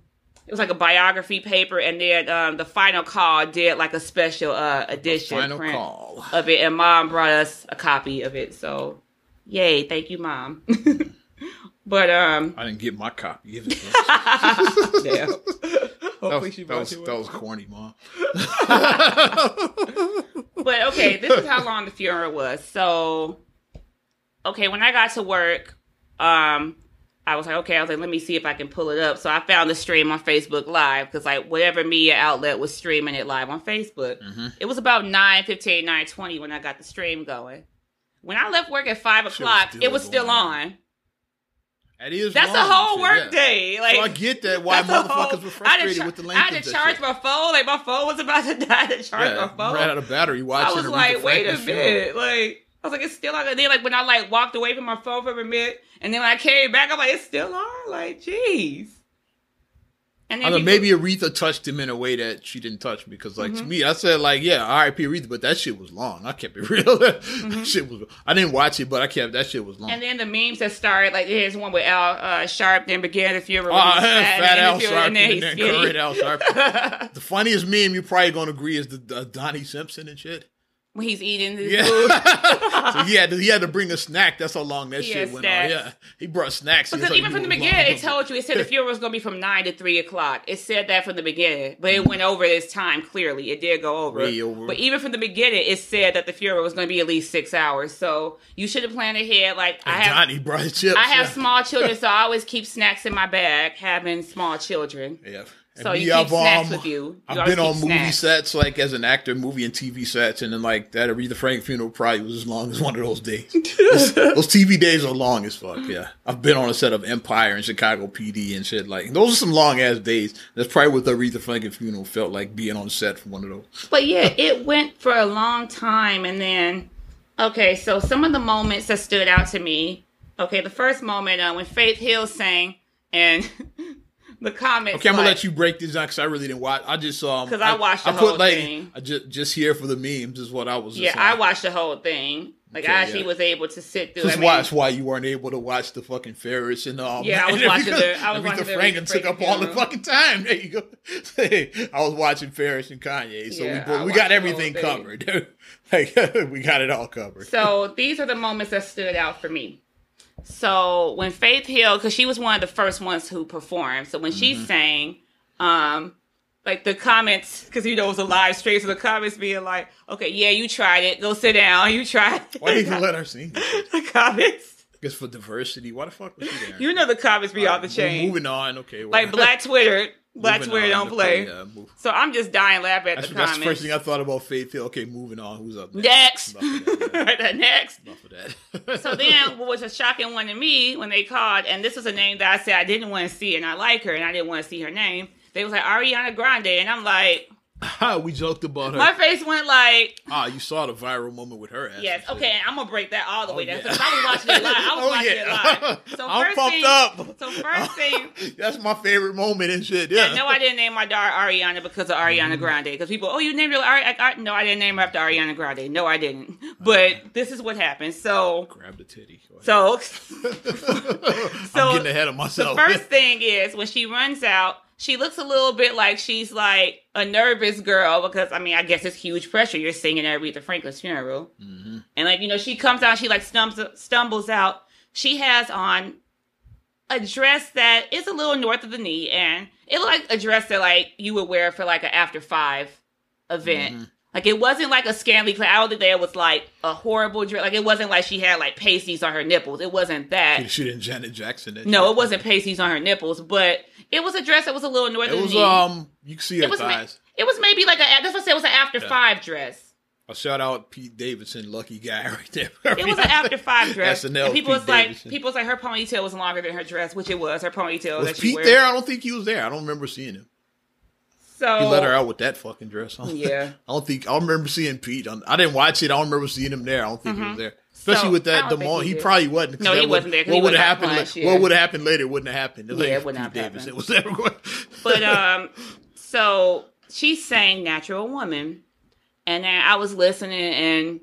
it was like a biography paper, and then um, the Final Call did like a special uh, edition the final print call. Of it, and Mom brought us a copy of it. So, yay, thank you, Mom. But um, I didn't get my copy of it. Yeah. That was, that, was, that was corny, Mom. But, okay, this is how long the funeral was. So, okay, when I got to work, um, I was like, okay, I was like, let me see if I can pull it up. So I found the stream on Facebook Live because, like, whatever media outlet was streaming it live on Facebook. Mm-hmm. It was about nine fifteen, nine twenty when I got the stream going. When I left work at five o'clock, it was still on. That is that's wrong, a whole work yeah. day. Like, so I get that why motherfuckers whole, were frustrated char- with the length of I had to charge shit. My phone. Like, my phone was about to die. I had to charge yeah, my phone. Ran out of battery. Watching I was like, wait a minute. Like, I was like, it's still on. And then, like, when I, like, walked away from my phone for a minute, and then when I came back, I'm like, it's still on? Like, jeez. And then I mean, maybe Aretha touched him in a way that she didn't touch me. Because, like, mm-hmm. to me, I said, like, yeah, R I P Aretha, but that shit was long. I kept it real. mm-hmm. Shit was. I didn't watch it, but I kept that shit was long. And then the memes that started, like, there's one with Al uh, Sharpton, began if you're oh, fat, fat Al Sharpton, and then Al Sharpton. The funniest meme you're probably going to agree is the uh, Donnie Simpson and shit. When he's eating his yeah. food. So he had, to, he had to bring a snack. That's how long that he shit went snacks. On. Yeah. He brought snacks. Because even from the beginning, it told you, it said the funeral was going to be from nine to three o'clock. It said that from the beginning. But it went over its time, clearly. It did go over. over. But even from the beginning, it said that the funeral was going to be at least six hours. So you should have planned ahead. Like and I have, Johnny brought chips. I have yeah. small children, so I always keep snacks in my bag, having small children. Yeah. So me, you keep I've, snacks um, with you. You I've been on snacks. Movie sets, like as an actor, movie and T V sets, and then like that Aretha Franklin funeral probably was as long as one of those days. those, those T V days are long as fuck. Yeah, I've been on a set of Empire and Chicago P D and shit. Like those are some long ass days. That's probably what the Aretha Franklin funeral felt like, being on a set for one of those. But yeah, it went for a long time, and then okay, so some of the moments that stood out to me. Okay, the first moment uh, when Faith Hill sang and. The comments. Okay, I'm gonna like, let you break this down because I really didn't watch. I just um because I, I watched the I put, whole like, thing. I just just here for the memes is what I was. Just yeah, like. I watched the whole thing. Like okay, I actually yeah. was able to sit through. Just I mean, watch why you weren't able to watch the fucking Ferris and all. Um, yeah, I was watching the. I was watching the Franklin took up all the fucking time. There you go. I was watching Ferris and Kanye, so yeah, we both, we got everything covered. Like we got it all covered. So these are the moments that stood out for me. So when Faith Hill, because she was one of the first ones who performed, so when mm-hmm. she sang, um, like the comments, because you know it was a live stream, so the comments being like, "Okay, yeah, you tried it. Go sit down. You tried." It. Why did you let her sing? The comments. It's for diversity. Why the fuck was she there? You know the comments be off the chain. Moving on, okay. Well. Like Black Twitter. Black moving Twitter on, don't play. play uh, so I'm just dying laughing at that's, the comments. That's the first thing I thought about Faith Hill. Okay, moving on. Who's up next? Next. That, yeah. Next. Enough of that. So then, what was a shocking one to me when they called, and this was a name that I said I didn't want to see, and I like her, and I didn't want to see her name. They was like, Ariana Grande, and I'm like... we joked about her. My face went like... Ah, you saw the viral moment with her ass. Yes, and okay, and I'm going to break that all the oh, way down. Yeah. So I was watching it live. I was oh, watching yeah. it live. So I'm first pumped thing, up. So first thing... That's my favorite moment and shit, yeah. yeah. No, I didn't name my daughter Ariana because of Ariana mm. Grande. Because people, oh, you named her... Ari- I, I, no, I didn't name her after Ariana Grande. No, I didn't. But uh, this is what happened, so... Grab the titty. So... so I'm getting ahead of myself. The first thing is, when she runs out... She looks a little bit like she's like a nervous girl because, I mean, I guess it's huge pressure. You're singing at Aretha Franklin's funeral. Mm-hmm. And like, you know, she comes out, she like stumbles, stumbles out. She has on a dress that is a little north of the knee. And it looked like a dress that like you would wear for like an after five event. Mm-hmm. Like, it wasn't like a scantily clad. I don't think that was like a horrible dress. Like, it wasn't like she had like pasties on her nipples. It wasn't that. She didn't Janet Jackson. That no, it wasn't pasties on her nipples, but it was a dress that was a little northern. It was jean. um, you can see her it thighs. Ma- it was maybe like a. That's what I said. It was an after yeah. five dress. A shout out Pete Davidson, lucky guy right there. It was an after five dress. S N L and people Pete was like, Davidson. People was like, her ponytail was longer than her dress, which it was. Her ponytail. Was that Pete she there? I don't think he was there. I don't remember seeing him. So, he let her out with that fucking dress on. Yeah. I don't think I remember seeing Pete. I didn't watch it. I don't remember seeing him there. I don't think mm-hmm. he was there. Especially so, with that Demond. He, he probably wasn't. No, he wasn't there. What would have happened? Like, what would have happened later? Wouldn't have happened. Yeah, it would not happen. It was never going. But um, so she sang "Natural Woman," and then I was listening, and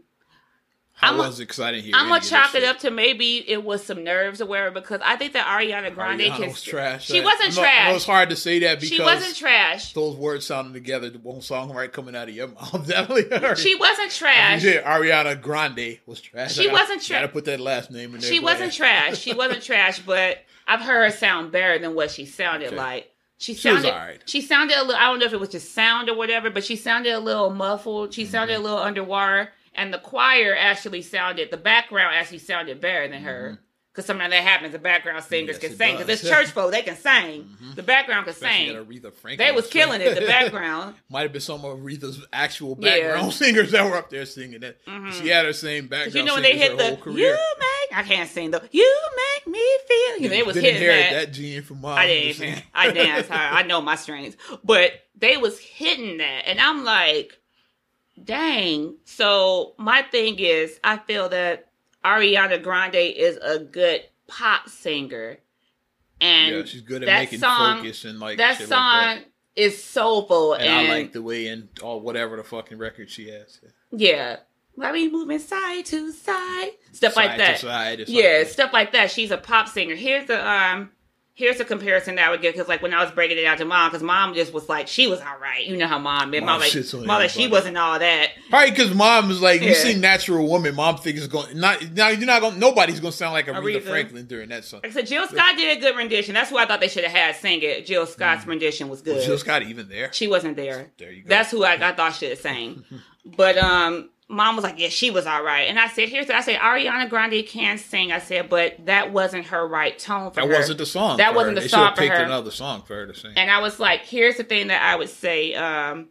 I was excited here. I'm gonna chalk it up to maybe it was some nerves or whatever, because I think that Ariana Grande Ariana was trash. She wasn't trash. It was hard to say that because she wasn't trash. Those words sounded together. The one song right coming out of your mouth definitely heard. She wasn't trash. You said Ariana Grande was trash. She wasn't trash. Gotta put that last name in there. She wasn't trash. She wasn't trash. But I've heard her sound better than what she sounded like. She sounded. She was all right. She sounded a little. I don't know if it was just sound or whatever, but she sounded a little muffled. She mm-hmm. sounded a little underwater. And the choir actually sounded, the background actually sounded better than her. Because mm-hmm. sometimes that happens, the background singers yes, can sing. Because it's church folk, they can sing. Mm-hmm. The background can Especially sing. Aretha Franklin they was killing it, the background. Might have been some of Aretha's actual background yeah. singers that were up there singing that. Mm-hmm. She had her same background you know when they hit her the, whole career. You make, I can't sing though. You make me feel. You know, it was hitting that. that gene from mom I didn't I danced hard. I know my strings. But they was hitting that. And I'm like... Dang. So my thing is, I feel that Ariana Grande is a good pop singer, and yeah, she's good at that making song, focus and like that shit song like that. Is soulful, and, and I like the way and all whatever the fucking record she has. Yeah, yeah. Why we moving side to side, stuff side like that. To side, yeah, like stuff like that. She's a pop singer. Here's the um. Here's a comparison that I would give, because like when I was breaking it out to mom, because mom just was like, she was all right. You know how mom been. Mom, mom, like, mom like, she wasn't all that. Probably because mom was like, yeah. you sing Natural Woman, mom thinks it's going, not, now you're not going, nobody's going to sound like Aretha, Aretha Franklin during that song. So Jill Scott did a good rendition. That's who I thought they should have had sing it. Jill Scott's mm. rendition was good. Was Jill Scott even there? She wasn't there. There you go. That's who I, I thought should have sang. But um, mom was like, yeah, she was all right. And I said, here's, I said, Ariana Grande can sing. I said, but that wasn't her right tone for her. That wasn't the song. That wasn't the song for her. They should have picked another song for her to sing. And I was like, here's the thing that I would say um,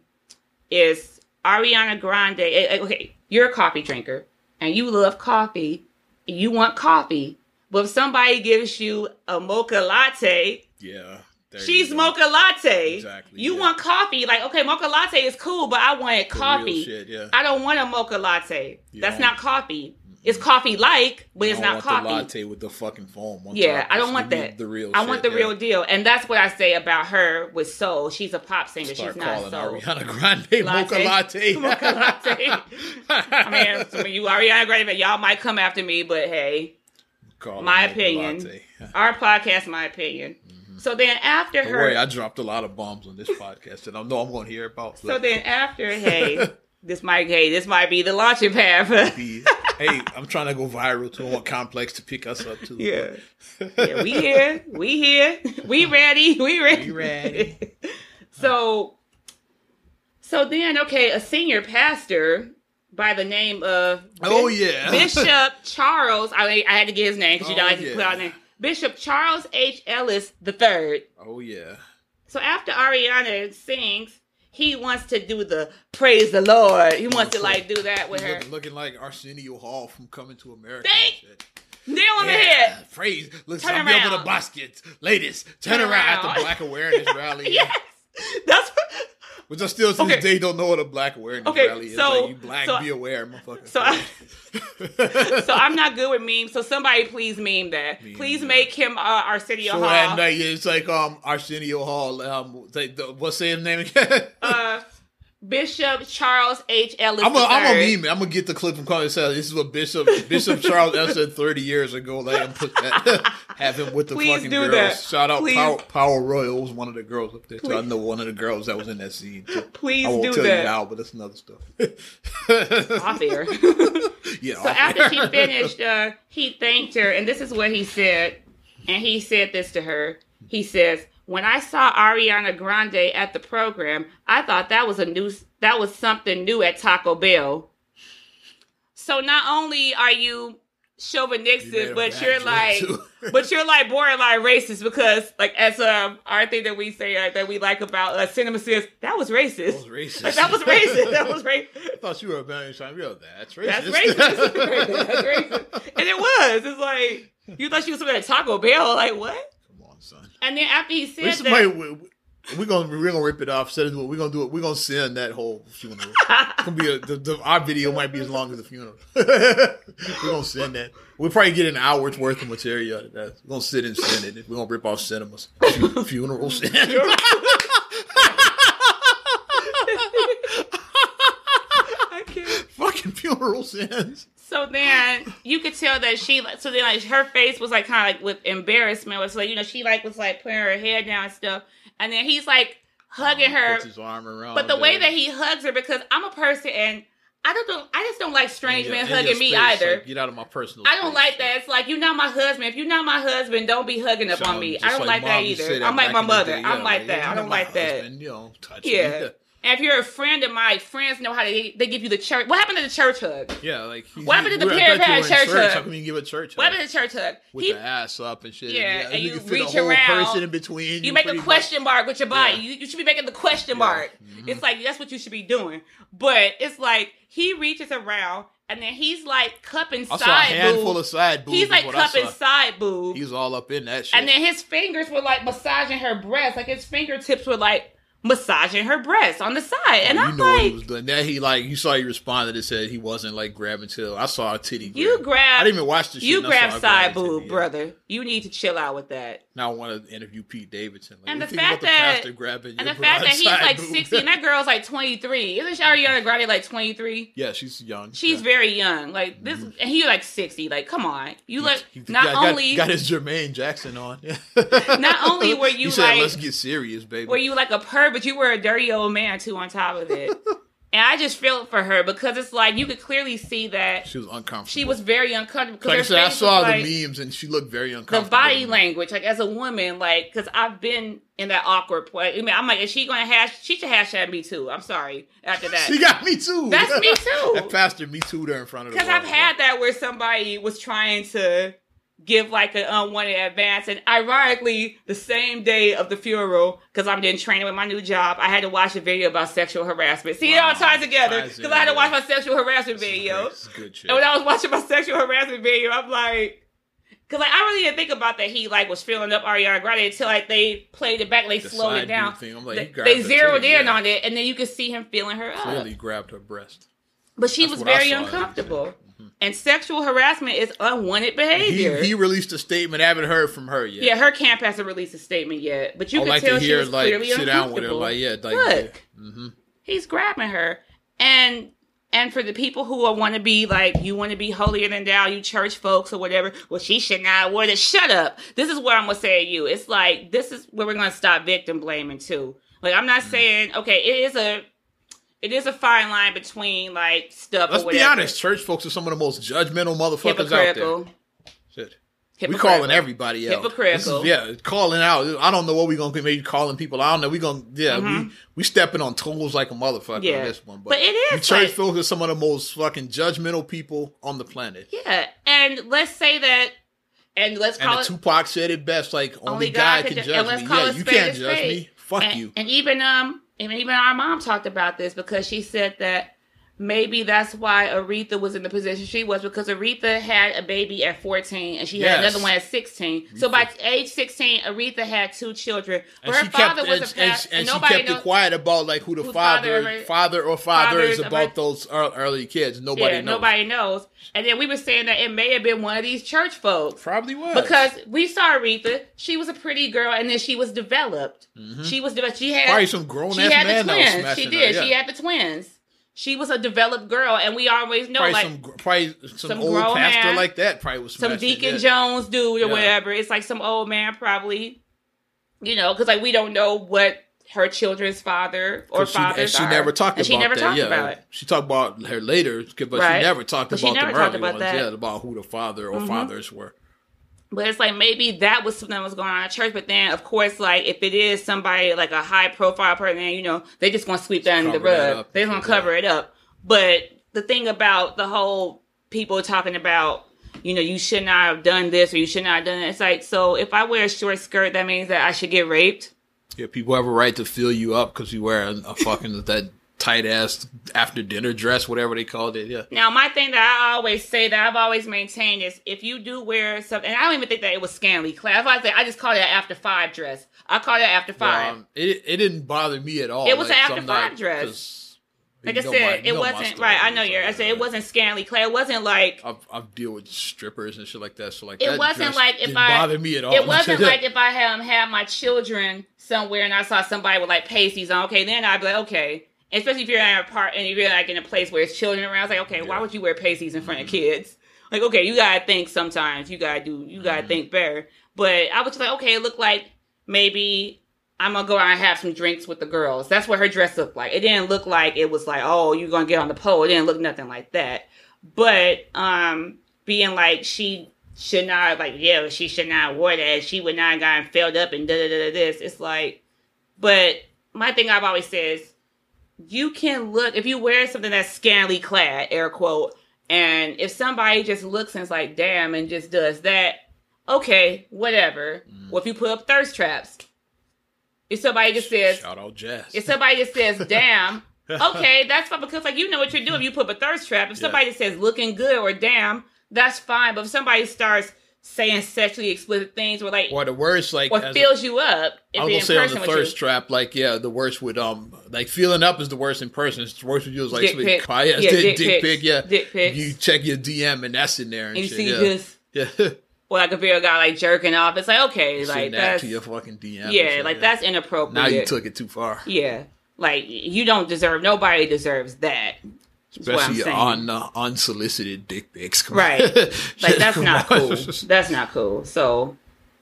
is Ariana Grande, okay, you're a coffee drinker and you love coffee. And you want coffee. But if somebody gives you a mocha latte. Yeah. There She's mocha latte. Exactly. You yeah. want coffee. Like, okay, mocha latte is cool, but I wanted coffee. Shit, yeah. I don't want a mocha latte. You That's not coffee. Mm-hmm. It's coffee-like, but you it's don't not want coffee. I want the latte with the fucking foam. On yeah, top. I don't want you that. The real I shit, want the yeah. real deal. And that's what I say about her with soul. She's a pop singer. Start She's calling not soul. Ariana Grande latte. Mocha latte. Mocha latte. I mean, some of you Ariana Grande, y'all might come after me, but hey, Call my opinion. Our podcast, my opinion. Mm-hmm. So then after Don't her... Worry, I dropped a lot of bombs on this podcast, and I know I'm going to hear about... So then after, hey, this might hey, this might be the launching pad for... Hey, I'm trying to go viral to want Complex to pick us up, too. Yeah. yeah we here. We here. We ready. We ready. We ready. so, so then, okay, a senior pastor... by the name of... Bishop, oh, yeah. Bishop Charles... I, I had to get his name, because you don't oh, like yeah. to put out his name. Bishop Charles H. Ellis the third. Oh, yeah. So after Ariana sings, he wants to do the praise the Lord. He wants to, like, do that with her. Look, looking like Arsenio Hall from Coming to America. Thank Nail on yeah, the head. Praise. Listen, turn I'm around. Yelling the baskets. Ladies, turn, turn around at the Black Awareness Rally. Yes. That's what... Which I still to okay. this day don't know what a Black Awareness okay, Rally is. So, like, you black, so, be aware, motherfucker. So, I, so I'm not good with memes. So somebody please meme that. Meme please that. Make him uh, Arsenio so Hall. And, uh, it's like um, Arsenio Hall. Um, like the, what's his name again? uh, Bishop Charles H. Ellis. I'm going to meme it. I'm going to get the clip from Kanye. This is what Bishop Bishop Charles Ellis said thirty years ago. Let him put that. Have him with the Please fucking girls. That. Shout out Power, Power Royal was one of the girls up there. Please. So I know one of the girls that was in that scene. So Please I won't do tell that. You now, but that's another stuff. Off air. yeah. So after air. She finished, uh, he thanked her, and this is what he said. And he said this to her. He says, When I saw Ariana Grande at the program, I thought that was a new, that was something new at Taco Bell. So not only are you chauvinistic, but you're like, but you're like borderline racist, because like as um our thing that we say like, that we like about uh, cinema says that was racist. That was racist. Like, that was racist. That was racist. I thought you were a man trying to be like, that's racist. That's racist. That's racist. That's racist. And it was. It's like you thought you was something at Taco Bell. Like what? Son. And then after he said that, somebody, we, we, we're gonna we're gonna rip it off. Said we're gonna do it. We're gonna send that whole funeral. It's gonna be a, the, the, our video might be as long as the funeral. We're gonna send that. We'll probably get an hour's worth of material out of that. We're gonna sit and send it. We're gonna rip off cinemas, funerals. I can't. Fucking funeral sins. So then you could tell that she, so then like her face was like kind of like with embarrassment. It's like, you know, she like was like putting her head down and stuff. And then he's like hugging oh, her. Puts his arm around but the her. Way that he hugs her, because I'm a person and I don't, don't I just don't like strange yeah, men hugging space, me either. Like, get out of my personal I don't space, like that. It's like, you're not my husband. If you're not my husband, don't be hugging up so on me. I don't like, like that either. I'm like my mother. Day, yeah, I'm like, like that. I don't like husband, that. You know, touch yeah. me. If you're a friend of my friends, know how they they give you the church. What happened to the church hug? Yeah, like what happened to the parent parent church hug? How come you give a church hug? What happened to the church hug? With he, the ass up and shit. Yeah, and, yeah, and you, you can reach fit a whole around. Person in between. You, you make a question much. Mark with your body. Yeah. You, you should be making the question yeah. mark. Mm-hmm. It's like that's what you should be doing. But it's like he reaches around and then he's like cupping side boob. I saw a handful boob. Of side boobs. He's like cupping side boob. He's all up in that shit. And then his fingers were like massaging her breast. Like his fingertips were like. Massaging her breasts on the side, and oh, I'm like, he was doing that. He like, you saw he responded and said he wasn't like grabbing till I saw a titty. Grab. You grab, I didn't even watch the shit. You grab side boob, titty, brother. Yeah. You need to chill out with that. Now I want to interview Pete Davidson. Like, and the fact that the grabbing and the fact that he's like boob. sixty and that girl's like twenty-three. Isn't Ariana Grande like twenty-three? Yeah, she's young. She's yeah. very young. Like this, mm-hmm. and he like sixty. Like come on, you like he, he, not got, only got, got his Jermaine Jackson on. Not only were you he said, like, let's get serious, baby. Were you like a pervert? But you were a dirty old man too on top of it. And I just feel it for her because it's like you could clearly see that she was uncomfortable. She was very uncomfortable. Like I said, I saw the like, memes and she looked very uncomfortable. The body language, like as a woman, like because I've been in that awkward point. I mean, I'm like, is she going to hash? She should hashtag me too. I'm sorry. After that, she got me too. That's me too. That pastor me too there in front of the because I've had that where somebody was trying to give like an unwanted advance, and ironically the same day of the funeral, because I'm in training with my new job, I had to watch a video about sexual harassment. See, wow. It all ties together because I had to watch my sexual harassment this video is good shit. And when I was watching my sexual harassment video, I'm like, because like I really didn't think about that he like was filling up Ariana Grande until like they played it back and they the slowed it down thing. I'm like, the, they zeroed in yeah. on it, and then you could see him filling her up. Clearly grabbed her breast, but she That's was very uncomfortable. And sexual harassment is unwanted behavior. He, he released a statement. I haven't heard from her yet. Yeah, her camp hasn't released a statement yet. But you I can like tell to hear, she was like, clearly sit down with her. Like, yeah, like, look, yeah. Mm-hmm. He's grabbing her. And and for the people who want to be like, you want to be holier than thou, you church folks or whatever, well, she should not wear this. Shut up. This is what I'm going to say to you. It's like, this is where we're going to stop victim blaming too. Like, I'm not mm-hmm. saying, okay, it is a... It is a fine line between, like, stuff Let's or whatever. Let's be honest. Church folks are some of the most judgmental motherfuckers out there. Shit. We're calling everybody out. Hypocritical. Is, yeah, calling out. I don't know what we're going to be maybe calling people. I don't know. We're going to, yeah, mm-hmm. we, we stepping on toes like a motherfucker yeah. on this one. But, but it is. Church like, folks are some of the most fucking judgmental people on the planet. Yeah. And let's say that. And let's call and it. Tupac said it best. Like, only, only God, God can, can judge and me. Let's call yeah, it you can't judge fate. Me. Fuck and, you. And even, um. And even our mom talked about this because she said that maybe that's why Aretha was in the position she was, because Aretha had a baby at fourteen and she yes. had another one at sixteen. Aretha. So by age sixteen, Aretha had two children. But and her father kept, was and, a pastor. And, and, and she kept knows, it quiet about like who the father father, father or father is about those early kids. Nobody yeah, knows. Nobody knows. And then we were saying that it may have been one of these church folks. Probably was. Because we saw Aretha. She was a pretty girl and then she was developed. Mm-hmm. She was developed. She had, probably some grown ass man that was smashing She did. Her, yeah. She had the twins. She was a developed girl, and we always know, probably like... Some, probably some, some old pastor man, like that probably was smashing Some Deacon it. Jones dude or yeah. whatever. It's like some old man probably, you know, because, like, we don't know what her children's father or fathers she, and she are. Never talked and about she never that. Talked yeah. about it. She talked about her later, but right. she never talked but about the early ones. That. Yeah, about who the father or mm-hmm. fathers were. But it's like, maybe that was something that was going on in church. But then, of course, like, if it is somebody, like a high-profile person, you know, they just going to sweep that under the rug. They're going to cover it up. But the thing about the whole people talking about, you know, you should not have done this or you should not have done that. It's like, so if I wear a short skirt, that means that I should get raped? Yeah, people have a right to fill you up because you wear a, a fucking... that. tight-ass after-dinner dress, whatever they called it, yeah. Now, my thing that I always say, that I've always maintained is, if you do wear something, and I don't even think that it was scantily clad. I, I just call it an after-five dress. I call it an after-five. Um, it, it didn't bother me at all. It was like, an after-five not, dress. Like I said, my, it wasn't, right, I know you're, I said, it wasn't scantily clad. It wasn't like... I've, I've deal with strippers and shit like that, so like, it that wasn't like if didn't I, bother me at all. It wasn't like if I had, had my children somewhere and I saw somebody with, like, pasties on, okay, then I'd be like, okay. Especially if you're in a part and you're like in a place where it's children around, it's like, okay, yeah. Why would you wear pasties in front mm-hmm. of kids? Like, okay, you gotta think sometimes. You gotta do. You gotta mm-hmm. think better. But I was just like, okay, it looked like maybe I'm gonna go out and have some drinks with the girls. That's what her dress looked like. It didn't look like it was like, oh, you're gonna get on the pole. It didn't look nothing like that. But um, being like she should not, like, yeah, she should not have wore that. She would not have gotten filled up and da da da this. It's like, but my thing I've always said is, you can look, if you wear something that's scantily clad, air quote, and if somebody just looks and is like, damn, and just does that, okay, whatever. Mm. Well, if you put up thirst traps, if somebody just says, shout out Jazz. If somebody just says, damn, okay, that's fine, because like, you know what you're doing, you put up a thirst trap. If somebody yeah. just says looking good or damn, that's fine. But if somebody starts saying sexually explicit things, or like, or the worst, like, or fills a, you up. If I was gonna say on the thirst trap, like, yeah, the worst would um, like, feeling up is the worst in person. It's the worst with you is like, dick pic, oh, yeah, yeah, dick, dick pic, yeah, dick pics. You check your D M and that's in there, and, and you shit, see yeah. this, yeah, or like a video guy like jerking off. It's like, okay, you like that's to your fucking D M, yeah, like yeah. that's inappropriate. Now you took it too far, yeah, like you don't deserve. Nobody deserves that. Especially on uh, unsolicited dick pics. Come right. Like, that's not cool. That's not cool. So,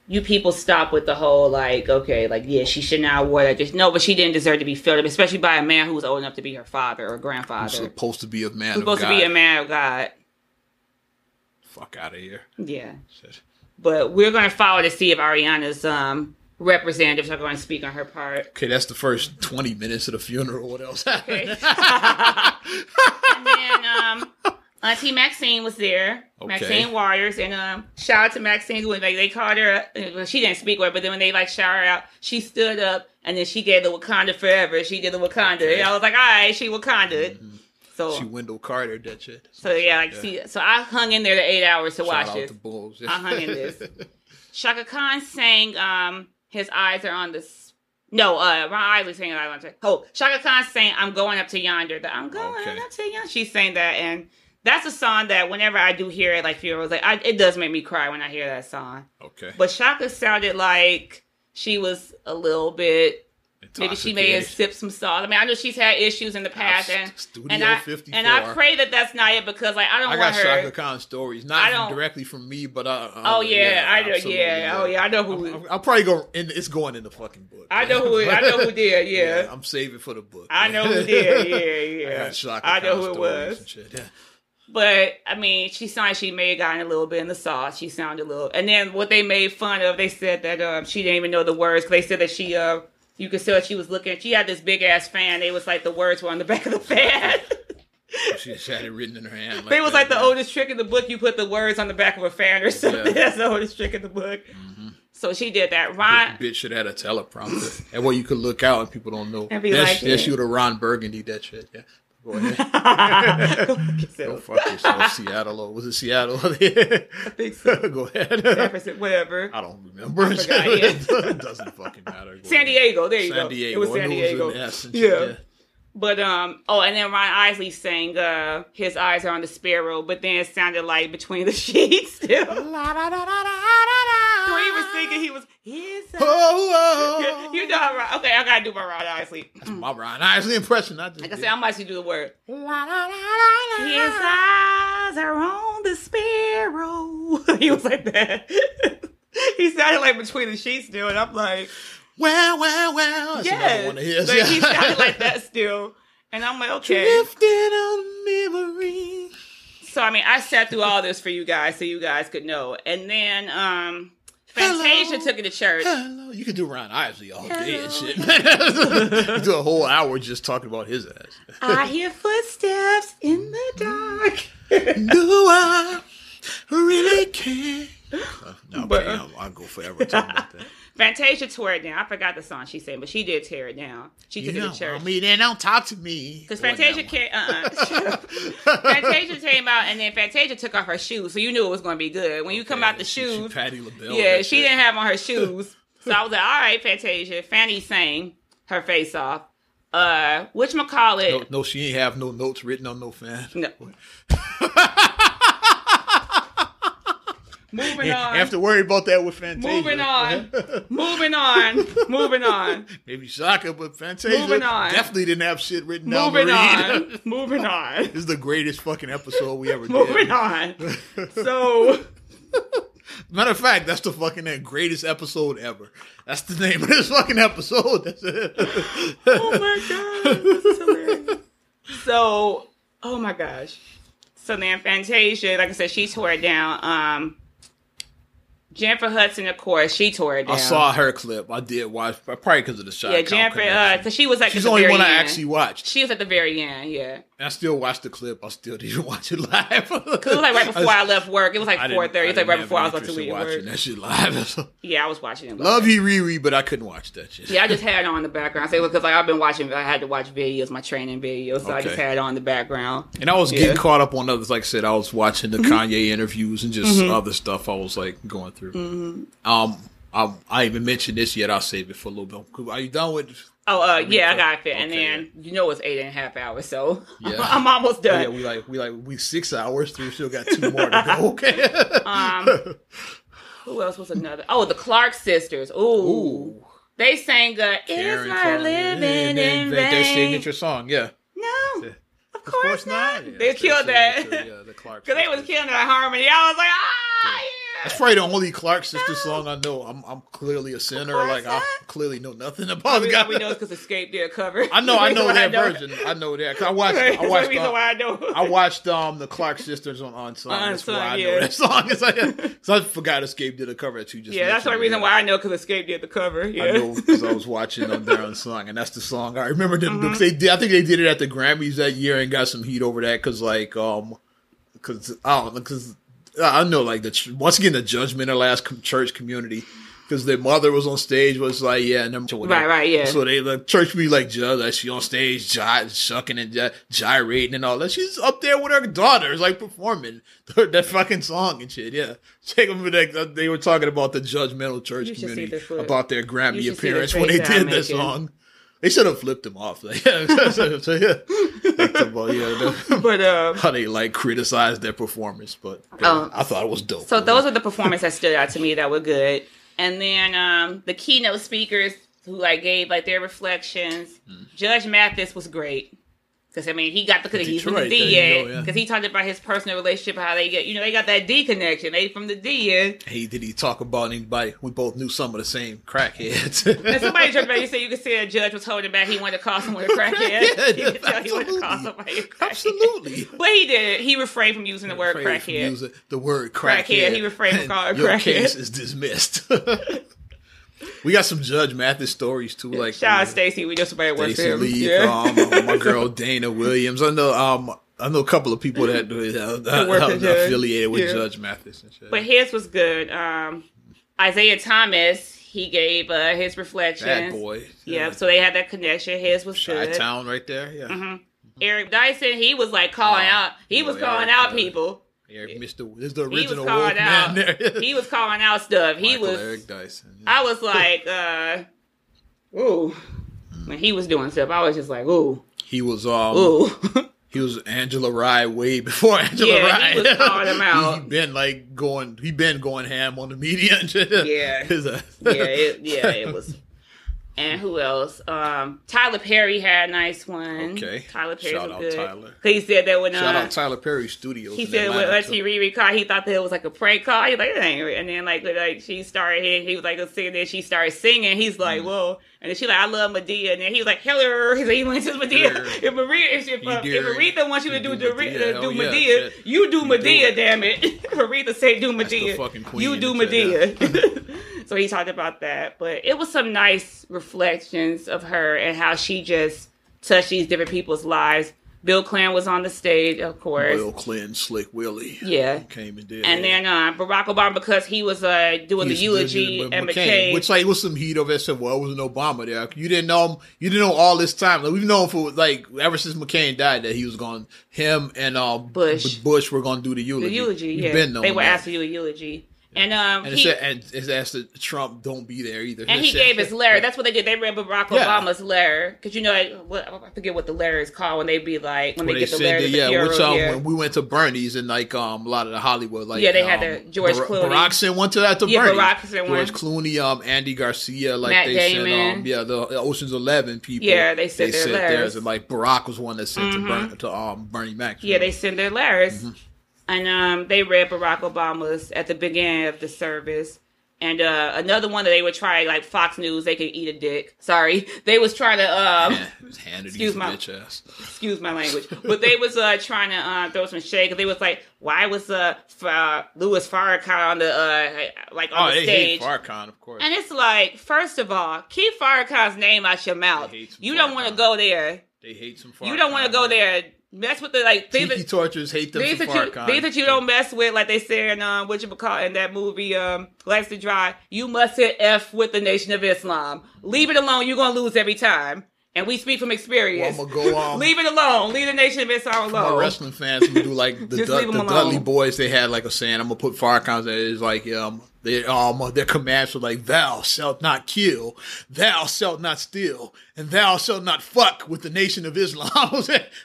you people stop with the whole, like, okay, like, yeah, she should not wear that. Just, no, but she didn't deserve to be filled up, especially by a man who was old enough to be her father or grandfather. Who's supposed to be a man Who's of God. supposed to be a man of God. Fuck out of here. Yeah. Shit. But we're going to follow to see if Ariana's... um. representatives are going to speak on her part. Okay, that's the first twenty minutes of the funeral. What else happened? And then um, Auntie Maxine was there. Okay. Maxine Waters, and um, shout out to Maxine. When they, they called her, well, she didn't speak with her, but then when they like shout her out, she stood up and then she gave the Wakanda forever. She did the Wakanda. Okay. And I was like, all right, she Wakanda'd. Mm-hmm. So she Wendell Carter that shit. So yeah, like yeah. see, so I hung in there the eight hours to shout watch out this. The Bulls. I hung in this. Chaka Khan sang. Um, His eyes are on the... No, uh, Ron Isley saying that. I oh, Chaka Khan's saying, I'm going up to yonder. The, I'm going okay. up to yonder. She's saying that. And that's a song that whenever I do hear it, like funerals, like I, it does make me cry when I hear that song. Okay. But Chaka sounded like she was a little bit... Maybe she may have sipped some salt. I mean, I know she's had issues in the past. And, Studio and, I, fifty-four. And I pray that that's not it, because like I don't I want her... I got Chaka Khan stories. Not directly from me, but... I, I oh, yeah. yeah I know, yeah. Oh, yeah. I know who... I'm, I'm probably going... It's going in the fucking book. I know who I know who did, yeah. yeah I'm saving for the book. I know who did, yeah, yeah. I, got Chaka I know Khan who it was. Shit, yeah. But, I mean, she sounded... She may have gotten a little bit in the sauce. She sounded a little... And then what they made fun of, they said that um, she didn't even know the words, because they said that she... Uh, You could tell she was looking. She had this big ass fan. They was like, the words were on the back of the fan. She just had it written in her hand. Like they was that, like the man. oldest trick in the book. You put the words on the back of a fan or something. Yeah. That's the oldest trick in the book. Mm-hmm. So she did that. Ron bitch should have had a teleprompter, and where you could look out and people don't know. And be that's, like, yeah, she would have Ron Burgundy that shit. Yeah. Go ahead. Go Don't fuck yourself, Seattle. Or was it Seattle? I think so. Go ahead. Jefferson, whatever. I don't remember. I forgot, yeah. It doesn't fucking matter. Go San ahead. Diego. There you San go. Diego. It was San Diego. Was yeah. yeah. But, um, oh, and then Ron Isley sang uh, His Eyes Are on the Sparrow, but then it sounded like Between the Sheets still. Three was thinking he was, his eyes. Oh, oh. You know how Ron, okay, I gotta do my Ron Isley. That's my Ron Isley impression. I just like I said, I might actually do the word. La, la, la, la, la. His eyes are on the sparrow. He was like that. He sounded like Between the Sheets still, and I'm like... Well, well, well. That's yeah. One of his. Like, he sounded like that still. And I'm like, okay. Drifting on memory. So, I mean, I sat through all this for you guys so you guys could know. And then um, Fantasia Hello. took it to church. Hello. You could do Ron Isley all Hello. day and shit. You do a whole hour just talking about his ass. I hear footsteps in the dark. Do I really care? Uh, no, but damn, I'll go forever talking about that. Fantasia tore it down. I forgot the song she sang, but she did tear it down. She took you know, it to church. I mean, then don't talk to me. Because Fantasia came, uh, uh-uh. Fantasia came out, and then Fantasia took off her shoes, so you knew it was going to be good. When you okay, come out the she, shoes, she Patti LaBelle. Yeah, she shit. didn't have on her shoes, so I was like, all right, Fantasia. Fanny sang her face off. Uh, whatchamacallit? No, no, she ain't have no notes written on no fan. No. Moving on. I have to worry about that with Fantasia. Moving on. Moving on. Moving on. Maybe Chaka, but Fantasia Moving on. definitely didn't have shit written down. Moving on. Moving on. This is the greatest fucking episode we ever Moving did. Moving on. So. Matter of fact, that's the fucking that greatest episode ever. That's the name of this fucking episode. That's it. Oh my God. This is hilarious. So, oh my gosh. So then Fantasia, like I said, she tore it down. Um. Jennifer Hudson, of course, she tore it down. I saw her clip. I did watch, probably because of the shot. Yeah, Jennifer Hudson. Uh, so she was like, she's the only very one end. I actually watched. She was at the very end, yeah. And I still watched the clip. I still didn't watch it live. It was like right before I, I left work. It was like four thirty. It was like right before I was about to leave work. Watching that shit live. Yeah, I was watching it. Love you, Riri, but I couldn't watch that shit. Yeah, I just had it on the background. So it was because like I've been watching. I had to watch videos, my training videos, so okay. I just had it on the background. And I was yeah. getting caught up on others. Like I said, I was watching the Kanye interviews and just mm-hmm. other stuff. I was like going through. Mm-hmm. Um, I I ain't even mentioned this yet. I'll save it for a little bit. Are you done with? Oh, uh, yeah, I got it. And okay. then, you know, it's eight and a half hours, so yeah. I'm almost done. Oh, yeah, we like, we like, we six hours through, still got two more to go, okay? um, who else was another? Oh, the Clark sisters. Ooh. Ooh. They sang, uh, It's My Living in Vain. Their signature song, yeah. No. Of course, of course not. not. Yeah, they killed that. Yeah, the Clark sisters. Because they was killing that harmony. I was like, ah, yeah. That's probably the only Clark sister no. song I know. I'm I'm clearly a sinner. Like I clearly know nothing about the God. We know it's because Escape did a cover. I know. I know that I know. version. I know that. Cause I watched. I watched. The um, why I, know. I watched um the Clark sisters on Unsung. Uh, that's Unsung, why I yeah. know that song. It's like, so I forgot Escape did a cover that you just. Yeah, that's the reason why I know because Escape did the cover. Yeah. I know because I was watching on their Unsung, and that's the song I remember them. Mm-hmm. They did. I think they did it at the Grammys that year and got some heat over that because like um because I don't because. I know, like, the once again, the judgmental ass church community, because their mother was on stage, was like, yeah, number two. Right, right, yeah. So they, the church be like, judge, like, she on stage, gy- shucking and gy- gyrating and all that. She's up there with her daughters, like, performing that fucking song and shit, yeah. Take them for that. They were talking about the judgmental church community, about their Grammy appearance when they did that song. They should have flipped them off. Like, yeah, so, so, yeah. About, yeah no. But um, how they like criticized their performance, but um, I thought it was dope. So right? Those are the performances that stood out to me that were good. And then um, the keynote speakers who like gave like their reflections. Mm. Judge Mathis was great because I mean he got the cause he's from the D end because you know, yeah. he talked about his personal relationship, how they get you know they got that D connection. They from the D end. Hey, did he talk about anybody? We both knew some of the same crackheads. And somebody joked about you said you could see a judge was holding back. He wanted to call someone a crackhead. Yeah, you could tell he wanted to call somebody a crackhead. Absolutely. But he did. He refrained from using the word crackhead. Using the word crackhead. crackhead. He refrained from calling it crackhead. Your case is dismissed. We got some Judge Mathis stories too. Like shout out Stacey, we just about worked with him. Yeah. Um, my girl Dana Williams. I know. Um, I know a couple of people that uh, work with affiliated with yeah. Judge Mathis and shit. But his was good. Um, Isaiah Thomas, he gave uh, his reflections. Bad boy. Yeah. yeah. So they had that connection. His was Chi-town good. Town right there. Yeah. Mm-hmm. Eric Dyson, he was like calling wow. out. He was well, calling Eric, out uh, people. Eric, Mister Is the original Wolf Man there. He was calling out stuff. He Michael was Eric Dyson. Yeah. I was like, uh, ooh. When he was doing stuff, I was just like, ooh. He was um ooh. He was Angela Rye way before Angela yeah, Rye. He was calling him out. He been like going he been going ham on the media and shit. Yeah. yeah, it, yeah, it was And who else? Um, Tyler Perry had a nice one. Okay. Tyler Perry's Shout out good. Tyler. He said that when uh, Shout out Tyler Perry Studios. He said when Auntie Riri called, he thought that it was like a prank call. He's like, it ain't real. And then like like she started hitting, he was like singing, then she started singing. He's like, mm. whoa. And then she like, I love Madea. And then he was like, hello. He said, he went to Madea. If Maria if, she, if, uh, if Aretha wants you to do do Madea, do Madea, you do Madea, damn it. Aretha said do Madea. You do Madea. So he talked about that, but it was some nice reflections of her and how she just touched these different people's lives. Bill Clinton was on the stage, of course. Bill Clinton, Slick Willie. Yeah. Came and did. And that. then uh, Barack Obama, because he was uh, doing He's the eulogy at McCain. McCain. Which, like, was some heat over that. Said, well, it wasn't Obama there. You didn't know him. You didn't know all this time. Like, we've known for, like, ever since McCain died that he was going, him and uh, Bush. Bush were going to do the eulogy. The eulogy, You've yeah. Been they were asked to do a eulogy. And um, and it he, said, and it asked that Trump don't be there either. And he said, gave his letter. That's what they did. They read Barack yeah. Obama's letter because you know I forget what the letter is called when they be like when well, they, they get the letter. That, yeah, the which um, when we went to Bernie's and like um a lot of the Hollywood like yeah they um, had the George Bar- Clooney. Barack sent one to that to yeah, Bernie. Barack sent one. George Clooney, um, Andy Garcia, like Matt they Damon. sent um yeah the, the Ocean's Eleven people. Yeah, they sent they their letters. Theirs, and like Barack was one that sent mm-hmm. to Bernie, to um Bernie Mac. Yeah, they sent their letters. Mm-hmm. And um, they read Barack Obama's at the beginning of the service. And uh, another one that they would try, like Fox News, they could eat a dick. Sorry. They was trying to... Um, yeah, excuse, my, ass. excuse my language. But they was uh, trying to uh, throw some shade. They was like, why was uh, uh, Louis Farrakhan on the, uh, like, on oh, the stage? Oh, they hate Farrakhan, of course. And it's like, first of all, keep Farrakhan's name out your mouth. You don't want to go there. They hate some Farrakhan. You don't want to go there... That's what the like things Tiki that, tortures hate them. Things that, you, things that you don't mess with, like they said in um, what you call in that movie, um, Lights to Dry. You must hit F with the Nation of Islam. Leave it alone. You're gonna lose every time. And we speak from experience. Well, I'm gonna go on. Leave it alone. Leave the Nation of Islam alone. My wrestling fans would do like the, du- the Dudley Boys. They had like a saying. I'm gonna put Farrakhan's. It's like um, they um their commands were like, "Thou shalt not kill. Thou shalt not steal." And thou shalt not fuck with the Nation of Islam.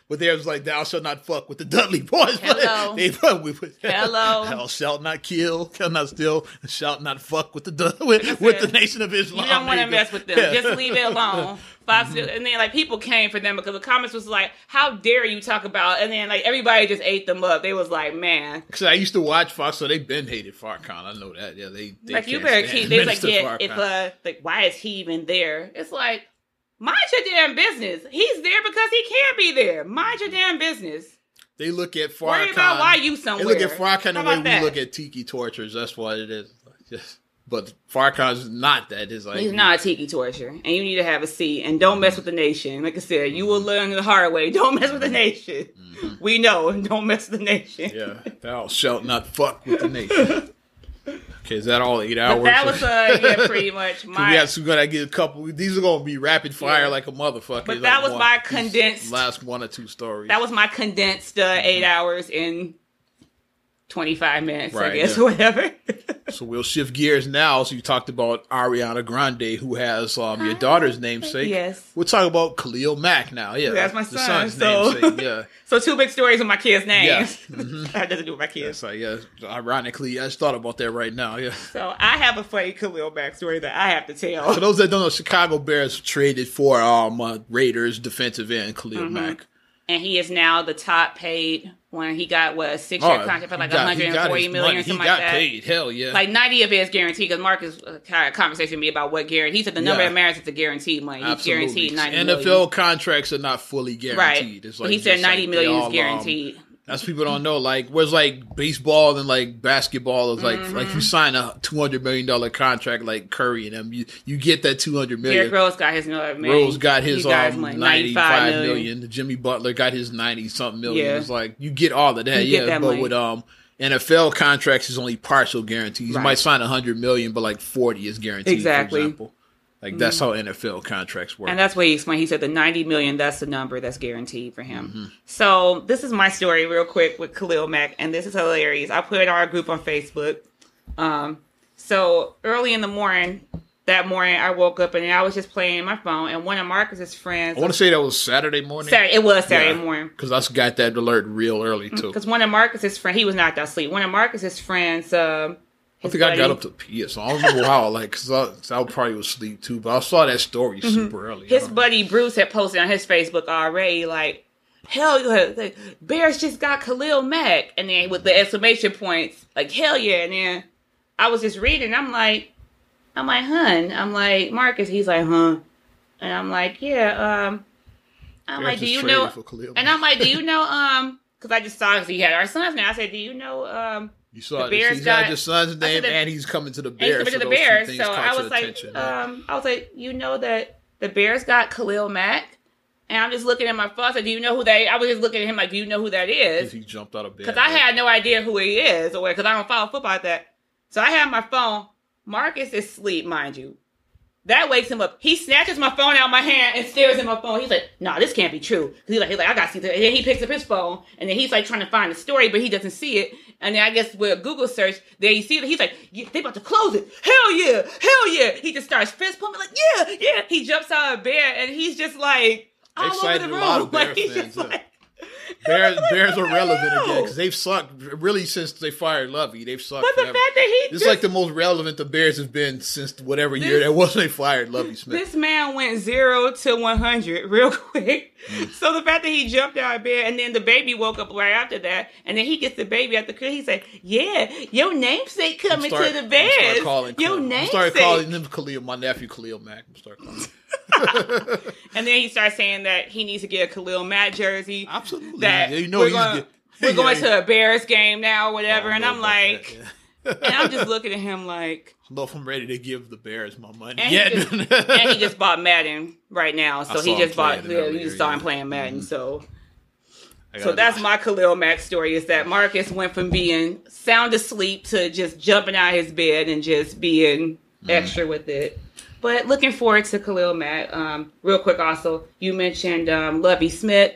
But there was like, thou shalt not fuck with the Dudley Boys. Hello. They, we, we, Hello. Thou shalt not kill, shalt not steal, shalt not fuck with the with, like with the Nation of Islam. You don't want to mess with them. Yeah. Just leave it alone. Fox, mm-hmm. And then like people came for them because the comments was like, how dare you talk about, and then like everybody just ate them up. They was like, man. Because I used to watch Fox, so they been hated Farrakhan. I know that. Yeah, they, they Like you better keep, they was like, yeah, if, uh, like, why is he even there? It's like, mind your damn business. He's there because he can't be there. Mind your damn business. They look at Farrakhan. Worry about why you somewhere. They look at Farrakhan the way that? we look at Tiki tortures. That's what it is. Just, but Farrakhan's not that. It's like, he's not a Tiki torture. And you need to have a seat. And don't mess with the Nation. Like I said, you will learn the hard way. Don't mess with the Nation. Mm-hmm. We know. Don't mess with the Nation. Yeah. Thou shalt not fuck with the Nation. Okay, is that all eight hours? But that was uh, yeah, pretty much my. Yeah, so we're gonna get a couple. These are gonna be rapid fire yeah. like a motherfucker. But that like was one, my condensed last one or two stories. That was my condensed uh, mm-hmm. eight hours in twenty-five minutes, right, I guess, yeah. or whatever. So we'll shift gears now. So you talked about Ariana Grande, who has um, your daughter's namesake. Yes. We'll talk about Khalil Mack now. Yeah, that's my son. The son's so. namesake. Yeah. So two big stories with my kids' names. Yes. Mm-hmm. That doesn't do with my kids. Yes, I, yeah. Ironically, I just thought about that right now. Yeah. So I have a funny Khalil Mack story that I have to tell. For those that don't know, Chicago Bears traded for um uh, Raiders defensive end Khalil mm-hmm. Mack. And he is now the top paid one. He got, what, a six-year oh, contract for like got, one hundred forty million dollars or something like that. He got paid, hell yeah. Like ninety of it is guaranteed, because Marcus had a conversation with me about what guarantee. He said the number yeah. that matters is the guaranteed money. He's guaranteed ninety N F L million. N F L contracts are not fully guaranteed. Right. It's like he said ninety million is guaranteed. Um, That's people don't know. Like, whereas like baseball and like basketball is like mm-hmm. like you sign a two hundred million dollar contract like Curry and them, you, you get that two hundred million. Derrick Rose got his million. Rose got his, got um, his ninety five million. million. Jimmy Butler got his ninety something million. Yeah. It's like you get all of that, you yeah. That but money. with um N F L contracts is only partial guarantees. Right. You might sign a hundred million, but like forty is guaranteed. Exactly. For example. Like, that's how N F L contracts work. And that's what he explained. He said the ninety million dollars, that's the number that's guaranteed for him. Mm-hmm. So this is my story real quick with Khalil Mack, and this is hilarious. I put it on our group on Facebook. Um, so early in the morning, that morning, I woke up, and I was just playing my phone, and one of Marcus's friends... I want to say that was Saturday morning? Saturday, it was Saturday yeah, morning. Because I got that alert real early, too. Because one of Marcus's friends... He was knocked out asleep. One of Marcus's friends... Uh, I think buddy. I got up to P. So I don't remember how, like, because I, I probably was asleep too, but I saw that story mm-hmm. super early. His buddy know. Bruce had posted on his Facebook already, like, hell yeah, like, Bears just got Khalil Mack. And then with the exclamation points, like, hell yeah. And then I was just reading, I'm like, I'm like, hun. I'm like, Marcus. He's like, huh. And I'm like, yeah. Um, I'm Bears like, do you know? And I'm like, do you know? Um, because I just saw him, so he had our sons now. I said, do you know? Um, You saw the Bears. He's got his son's name, the, and he's coming to the Bears. He's coming to the Bears. So I was like, attention. um, I was like, you know that the Bears got Khalil Mack, and I'm just looking at my phone. I said, do you know who that? I was just looking at him like, do you know who that is? He jumped out of bed because right? I had no idea who he is, or because I don't follow football like that. So I had my phone. Marcus is asleep, mind you. That wakes him up. He snatches my phone out of my hand and stares at my phone. He's like, "No, nah, this can't be true." He's like, "He's like, I gotta see this." And then he picks up his phone, and then he's like trying to find the story, but he doesn't see it. And then I guess with a Google search, there you see that he's like, yeah, "They about to close it." Hell yeah, hell yeah. He just starts fist pumping, like, "Yeah, yeah." He jumps out of bed, and he's just like all excited over the room. A lot of Bears like, he's just like, Bears, Bears are relevant again because they've sucked really since they fired Lovey. They've sucked. But the forever. fact that he—it's like the most relevant the Bears have been since whatever this, year that was they fired Lovey Smith. This man went zero to one hundred real quick. Mm. So the fact that he jumped out of bed and then the baby woke up right after that, and then he gets the baby at the crib. He said, "Yeah, your namesake coming start, to the Bears. Calling your Khalil. namesake." Started calling him Khalil, my nephew Khalil Mack. Start calling. And then he starts saying that he needs to get a Khalil Mack jersey. Absolutely. That yeah, you know we're, gonna, get, we're going yeah. to a Bears game now or whatever. And I'm like, that, yeah. and I'm just looking at him like, I don't know if I'm ready to give the Bears my money and yet. He just, and he just bought Madden right now. So he just bought, yeah, he just saw him playing Madden. Mm-hmm. So, so that's it. My Khalil Mack story is that Marcus went from being sound asleep to just jumping out of his bed and just being mm-hmm. extra with it. But looking forward to Khalil Mack. Um, real quick also, you mentioned um, Lovey Smith,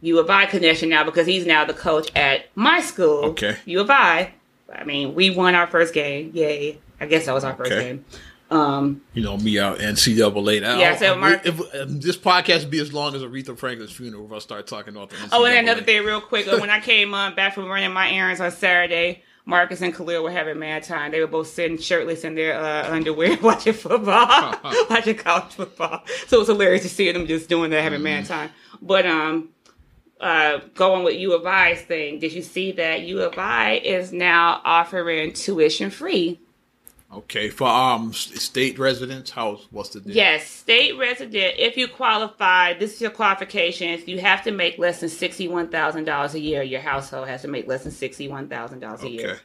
U of I connection now because he's now the coach at my school, okay. U of I. I mean, we won our first game. Yay. I guess that was our okay. first game. Um, you know, me out, N C double A now. Yeah, so Mark, if, if, if this podcast would be as long as Aretha Franklin's funeral if I start talking about the N C double A. Oh, and another thing real quick. When I came um, back from running my errands on Saturday, Marcus and Khalil were having mad time. They were both sitting shirtless in their uh, underwear watching football, watching college football. So it was hilarious to see them just doing that, having mm. mad time. But um, uh, going with U of I's thing, did you see that U of I is now offering tuition free? Okay, for um state residents, how what's the deal? Yes, state resident. If you qualify, this is your qualifications. You have to make less than sixty-one thousand dollars a year. Your household has to make less than sixty-one thousand dollars a okay. year.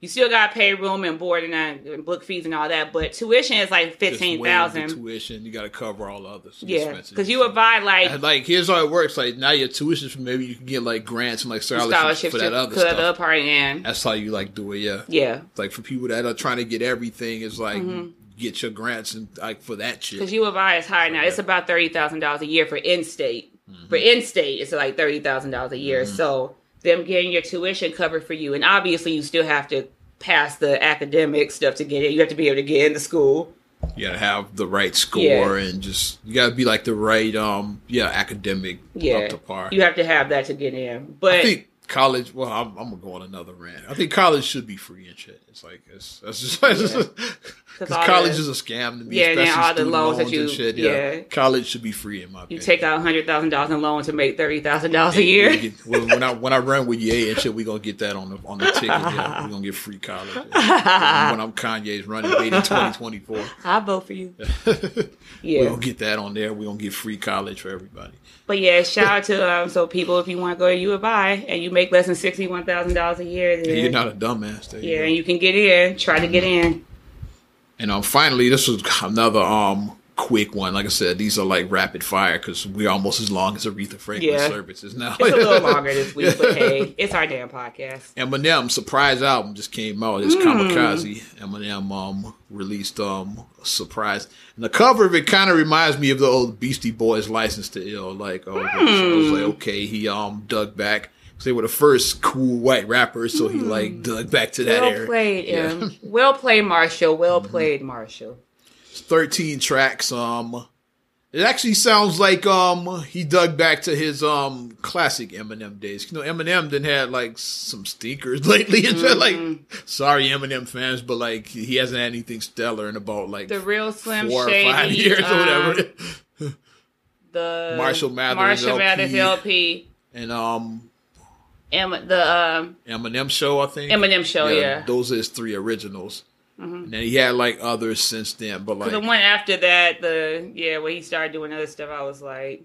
You still got to pay room and board and, uh, and book fees and all that, but tuition is like fifteen thousand. Tuition, you got to cover all other yeah, expenses. Because you would buy like like here's how it works. Like now your tuition, maybe you can get like grants and like scholarships, scholarships for that other stuff. Other party and that's how you like do it. Yeah, yeah. It's like for people that are trying to get everything, it's like mm-hmm. get your grants and like for that shit. Because U of I is high now. That. It's about thirty thousand dollars a year for in-state. Mm-hmm. For in-state, it's like thirty thousand dollars a year. Mm-hmm. So. Them getting your tuition covered for you. And obviously you still have to pass the academic stuff to get it. You have to be able to get into school. You gotta have the right score yeah. and just, you gotta be like the right, um, yeah, academic yeah. up to par. You have to have that to get in. But I think college, well, I'm, I'm gonna go on another rant. I think college should be free and shit. It's like, it's, that's just, because yeah. college the, is a scam to me. Yeah, especially and all the loans, loans that you, shit. Yeah. yeah. College should be free in my opinion. You pay. Take out one hundred thousand dollars in loans to make thirty thousand dollars a year. We get, well, when I when I run with Ye and shit, we're gonna get that on the, on the ticket. Yeah. We're gonna get free college. Yeah. When I'm Kanye's running baby twenty twenty-four. I'll vote for you. yeah. We're gonna get that on there. We're gonna get free college for everybody. But yeah, shout out to, um, so people, if you wanna go to U of I and you make less than sixty-one thousand dollars a year, then yeah, you're not a dumbass. There yeah, you and you can get in. Try to get in. And um, finally, this was another um quick one. Like I said, these are like rapid fire because we're almost as long as Aretha Franklin's yeah. services now. It's a little longer this week, but hey, it's our damn podcast. Eminem surprise album just came out. It's mm. Kamikaze. Eminem um released um surprise, and the cover of it kind of reminds me of the old Beastie Boys "License to Ill." Like, oh, mm. so I was like, okay, he um dug back. They were the first cool white rappers, so he like dug back to that well era. Played, yeah. Well played, Marshall. Well mm-hmm. played, Marshall. It's thirteen tracks. Um, It actually sounds like um he dug back to his um classic Eminem days. You know, Eminem then had like some stinkers lately, and mm-hmm. like, sorry Eminem fans, but like he hasn't had anything stellar in about like the real Slim four Shady, or five years um, or whatever. The Marshall Mathers, Marshall Mathers L P, and um Em the um, Eminem show, I think Eminem show, yeah. yeah. Those are his three originals. Mm-hmm. And then he had like others since then, but like the one after that, the yeah, when he started doing other stuff, I was like.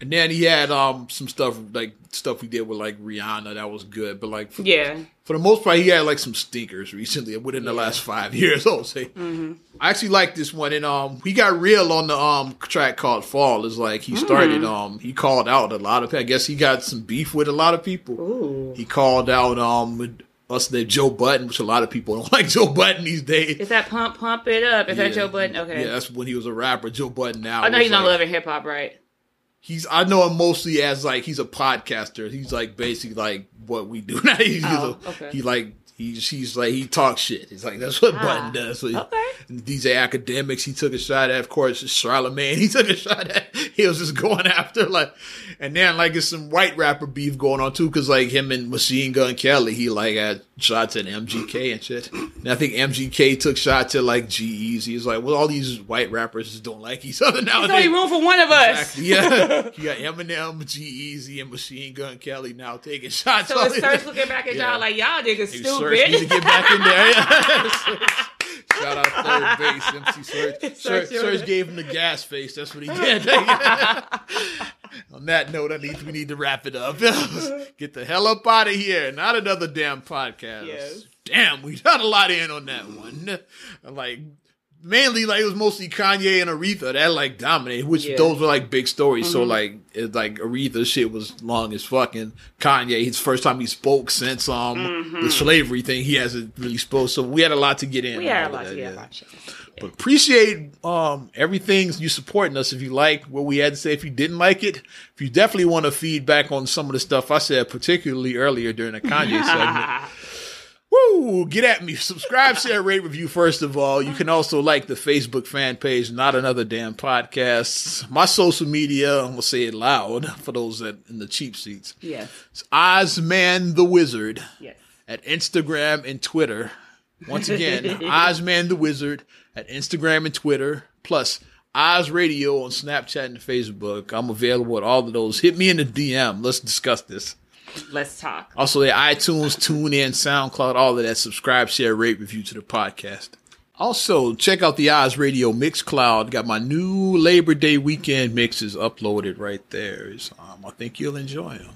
And then he had um some stuff like stuff we did with like Rihanna that was good, but like for, yeah, for the most part, he had like some stinkers recently within the yeah. last five years. I would say. Mm-hmm. I actually like this one, and um he got real on the um track called "Fall." It's like he started mm-hmm. um he called out a lot of. I guess he got some beef with a lot of people. Ooh. He called out um. Us, that Joe Budden, which a lot of people don't like Joe Budden these days. Is that Pump Pump It Up? Is yeah. that Joe Budden? Okay. Yeah, that's when he was a rapper. Joe Budden now. I know he's like, not loving hip hop, right? He's I know him mostly as like he's a podcaster. He's like basically like what we do now. He's, oh, he's a, okay. He like he he's like he talks shit. He's like that's what ah, Budden does. So he, okay. D J Academics, he took a shot at. Of course, Charlemagne, he took a shot at. He was just going after like, and then like it's some white rapper beef going on too, because like him and Machine Gun Kelly, he like had shots at M G K and shit. And I think M G K took shots at like G-Eazy. It's like, well, all these white rappers just don't like each other nowadays. There's only room for one of us. Exactly. Yeah, you got Eminem, G-Eazy, and Machine Gun Kelly now taking shots. So it's Search looking back at yeah. y'all like y'all niggas stupid. Search needs to get back in there. Yeah. Shout out third base, M C Search. Search, Search gave him the gas face. That's what he did. On that note, I need we need to wrap it up. Get the hell up out of here. Not another damn podcast. Yes. Damn, we got a lot in on that one. Like mainly, like it was mostly Kanye and Aretha that like dominated, which yeah. those were like big stories. Mm-hmm. So like, it, like Aretha shit was long as fucking. Kanye, his first time he spoke since um mm-hmm. the slavery thing, he hasn't really spoke. So we had a lot to get in. We had a lot that, to get yeah. But appreciate um everything you supporting us. If you like what we had to say, if you didn't like it, if you definitely want to feedback on some of the stuff I said, particularly earlier during the Kanye segment. Woo! Get at me. Subscribe, share, rate, review, first of all. You can also like the Facebook fan page, Not Another Damn Podcast. My social media, I'm going to say it loud for those that in the cheap seats. Yes. It's Ozman the Wizard yes. at Instagram and Twitter. Once again, Ozman the Wizard at Instagram and Twitter. Plus, Oz Radio on Snapchat and Facebook. I'm available at all of those. Hit me in the D M. Let's discuss this. Let's talk. Also, the iTunes, TuneIn, SoundCloud, all of that. Subscribe, share, rate, review to the podcast. Also, check out the Oz Radio Mixcloud. Got my new Labor Day weekend mixes uploaded right there. Um, I think you'll enjoy them.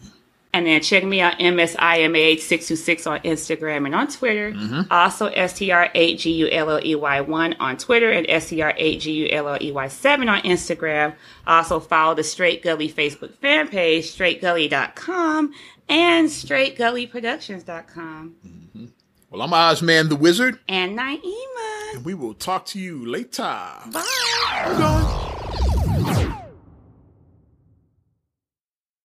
And then check me out, M S I M A H six two six on Instagram and on Twitter. Mm-hmm. Also, S T R eight G U L L E Y one on Twitter and S T R eight G U L L E Y seven on Instagram. Also, follow the Straight Gully Facebook fan page, straight gully dot com and straight gully productions dot com. Mm-hmm. Well, I'm Ozman the Wizard. And Naima. And we will talk to you later. Bye. We're going.